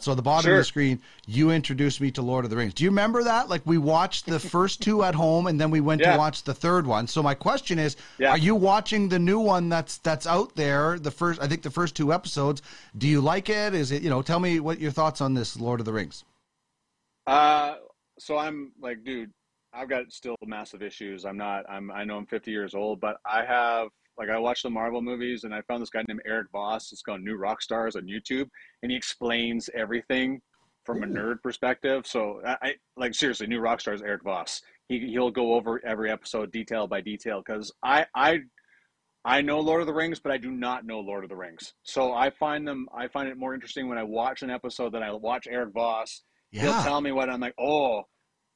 So the bottom of the screen, you introduced me to Lord of the Rings. Do you remember that? We watched the first two at home, and then we went to watch the third one. So my question is, are you watching the new one that's out there? The first two episodes. Do you like it? Is it Tell me what your thoughts on this Lord of the Rings. So I'm like, dude, I've got still massive issues. I know I'm 50 years old, but I have, like, I watched the Marvel movies, and I found this guy named Eric Voss. It's called New Rock Stars on YouTube, and he explains everything from a nerd perspective. So I like, seriously, New Rock Stars, Eric Voss. He'll go over every episode detail by detail, because I know Lord of the Rings, but I do not know Lord of the Rings. So I find it more interesting when I watch an episode than I watch Eric Voss. Yeah. He'll tell me what I'm like, oh,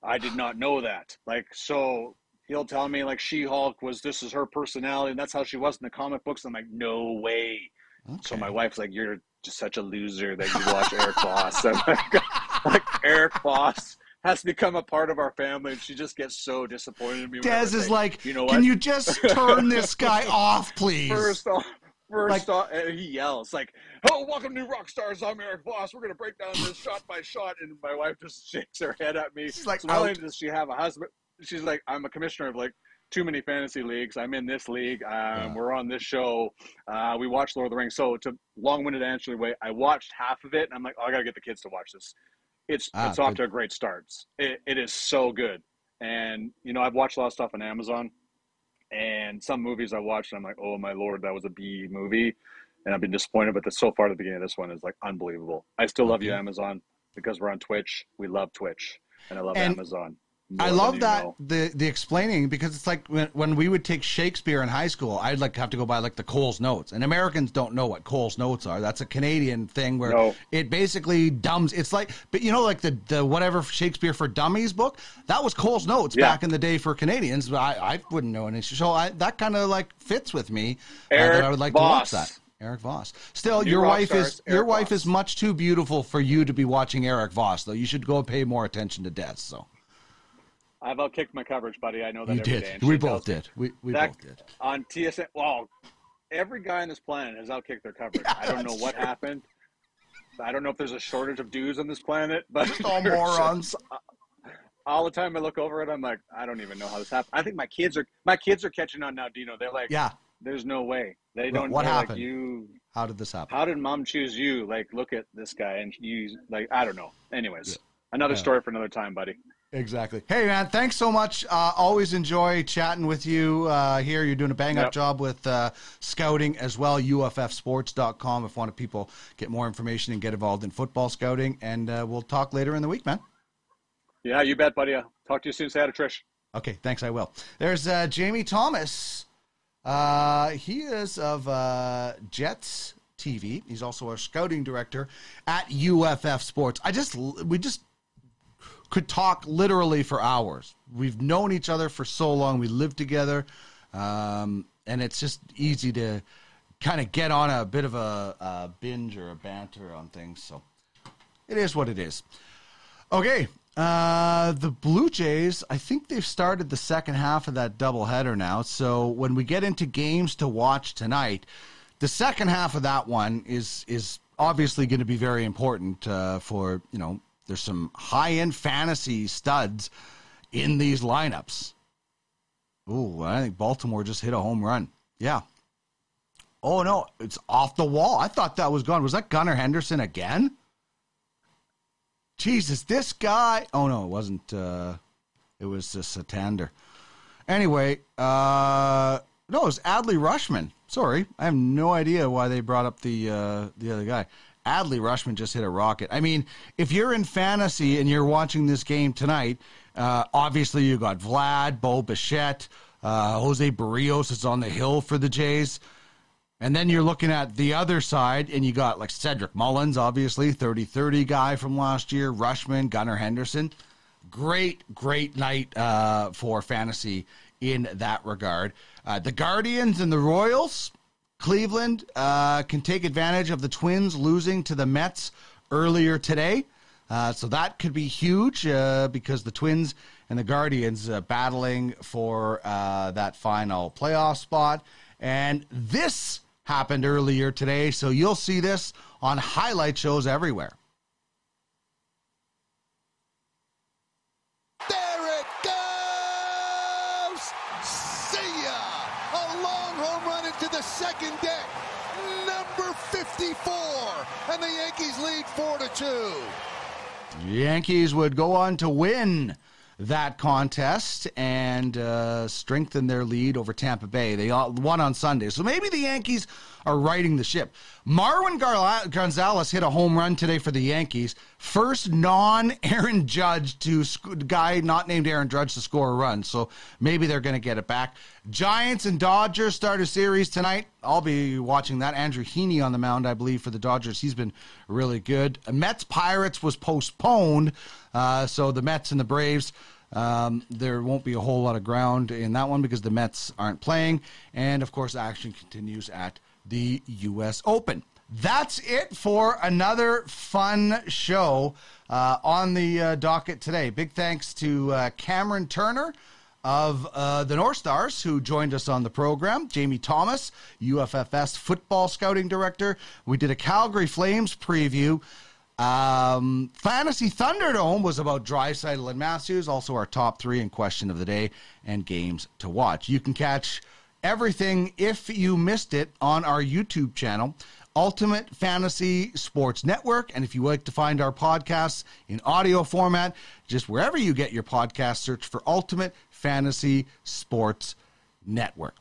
I did not know that. Like, so he'll tell me, like, She-Hulk was, this is her personality, and that's how she was in the comic books. And I'm like, no way. Okay. So my wife's like, you're just such a loser that you watch Eric Voss. I'm like, Eric Voss has become a part of our family, and she just gets so disappointed in me. Dez is like, you know what? Can you just turn this guy off, please? First off, he yells like, "Oh, welcome to Rock Stars! I'm Eric Voss. We're gonna break down this shot by shot." And my wife just shakes her head at me. She's like, so "Not only does she have a husband, she's like, I'm a commissioner of like too many fantasy leagues. I'm in this league. We're on this show. We watched Lord of the Rings." So, to long-winded answer the way, I watched half of it, and I'm like, "Oh, I gotta get the kids to watch this." It's off to a great start. It is so good. And, you know, I've watched a lot of stuff on Amazon, and some movies I watched, and I'm like, oh, my Lord, that was a B movie. And I've been disappointed, but so far the beginning of this one is, like, unbelievable. I still love you, Amazon, because we're on Twitch. We love Twitch, and I love Amazon. I love that, the explaining, because it's like when we would take Shakespeare in high school, I'd like have to go buy like the Coles Notes, and Americans don't know what Coles Notes are. That's a Canadian thing where it basically dumbs. It's like, but you know, like the whatever Shakespeare for Dummies book, that was Coles Notes back in the day for Canadians. But I wouldn't know an issue. So that kind of like fits with me that I would like to watch that. Eric Voss. Still, your wife is much too beautiful for you to be watching Eric Voss, though. You should go pay more attention to Dez. So. I've outkicked my coverage, buddy. I know that every day. We both did. We both did. On TSN, well, every guy on this planet has outkicked their coverage. Yeah, I don't know what happened. I don't know if there's a shortage of dudes on this planet, but just all morons. All the time I look over it, I'm like, I don't even know how this happened. I think my kids are catching on now, Dino. They're like, yeah, there's no way. They don't know, like, you. How did this happen? How did mom choose you? Like, look at this guy, and you, like, I don't know. Anyways, another story for another time, buddy. Exactly. Hey, man, thanks so much. Always enjoy chatting with you here. You're doing a bang-up job with scouting as well, uffsports.com, if wanted people get more information and get involved in football scouting. And we'll talk later in the week, man. Yeah, you bet, buddy. Talk to you soon. Say hi to Trish. Okay, thanks. I will. There's Jamie Thomas. He is of Jets TV. He's also our scouting director at UFF Sports. We could talk literally for hours. We've known each other for so long. We lived together. And it's just easy to kind of get on a bit of a binge or a banter on things. So it is what it is. Okay. The Blue Jays, I think they've started the second half of that doubleheader now. So when we get into games to watch tonight, the second half of that one is obviously going to be very important for, you know, there's some high-end fantasy studs in these lineups. Ooh, I think Baltimore just hit a home run. Yeah. Oh, no, it's off the wall. I thought that was gone. Was that Gunnar Henderson again? Jesus, this guy. Oh, no, it wasn't. It was just Santander. Anyway, no, it was Adley Rushman. Sorry, I have no idea why they brought up the other guy. Adley Rushman just hit a rocket. I mean, if you're in fantasy and you're watching this game tonight, obviously you got Vlad, Bo Bichette, Jose Barrios is on the hill for the Jays. And then you're looking at the other side, and you got, like, Cedric Mullins, obviously, 30-30 guy from last year, Rushman, Gunnar Henderson. Great night for fantasy in that regard. The Guardians and the Royals... Cleveland can take advantage of the Twins losing to the Mets earlier today. So that could be huge because the Twins and the Guardians are battling for that final playoff spot. And this happened earlier today, so you'll see this on highlight shows everywhere. Second deck, number 54, and the Yankees lead 4-2. Yankees would go on to win that contest and strengthen their lead over Tampa Bay. They won on Sunday. So maybe the Yankees are righting the ship. Marwin Gonzalez hit a home run today for the Yankees. First non-Aaron Judge guy not named Aaron Judge to score a run. So maybe they're going to get it back. Giants and Dodgers start a series tonight. I'll be watching that. Andrew Heaney on the mound, I believe, for the Dodgers. He's been really good. Mets-Pirates was postponed. So the Mets and the Braves, there won't be a whole lot of ground in that one because the Mets aren't playing. And, of course, action continues at the U.S. Open. That's it for another fun show on the docket today. Big thanks to Cameron Turner of the Norse Stars, who joined us on the program. Jamie Thomas, UFFS football scouting director. We did a Calgary Flames preview. Fantasy Thunderdome was about Draisaitl and Matthews, also our top three in question of the day and games to watch. You can catch everything, if you missed it, on our YouTube channel, Ultimate Fantasy Sports Network. And if you like to find our podcasts in audio format, just wherever you get your podcast, search for Ultimate Fantasy Sports Network.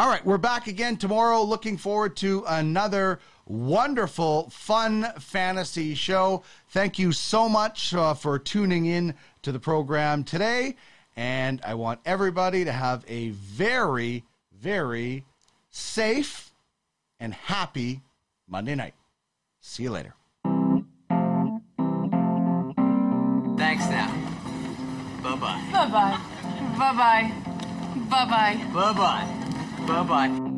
All right, we're back again tomorrow. Looking forward to another wonderful, fun fantasy show. Thank you so much for tuning in to the program today. And I want everybody to have a very, very safe and happy Monday night. See you later. Thanks now. Bye-bye. Bye-bye. Bye-bye. Bye-bye. Bye-bye. Bye-bye.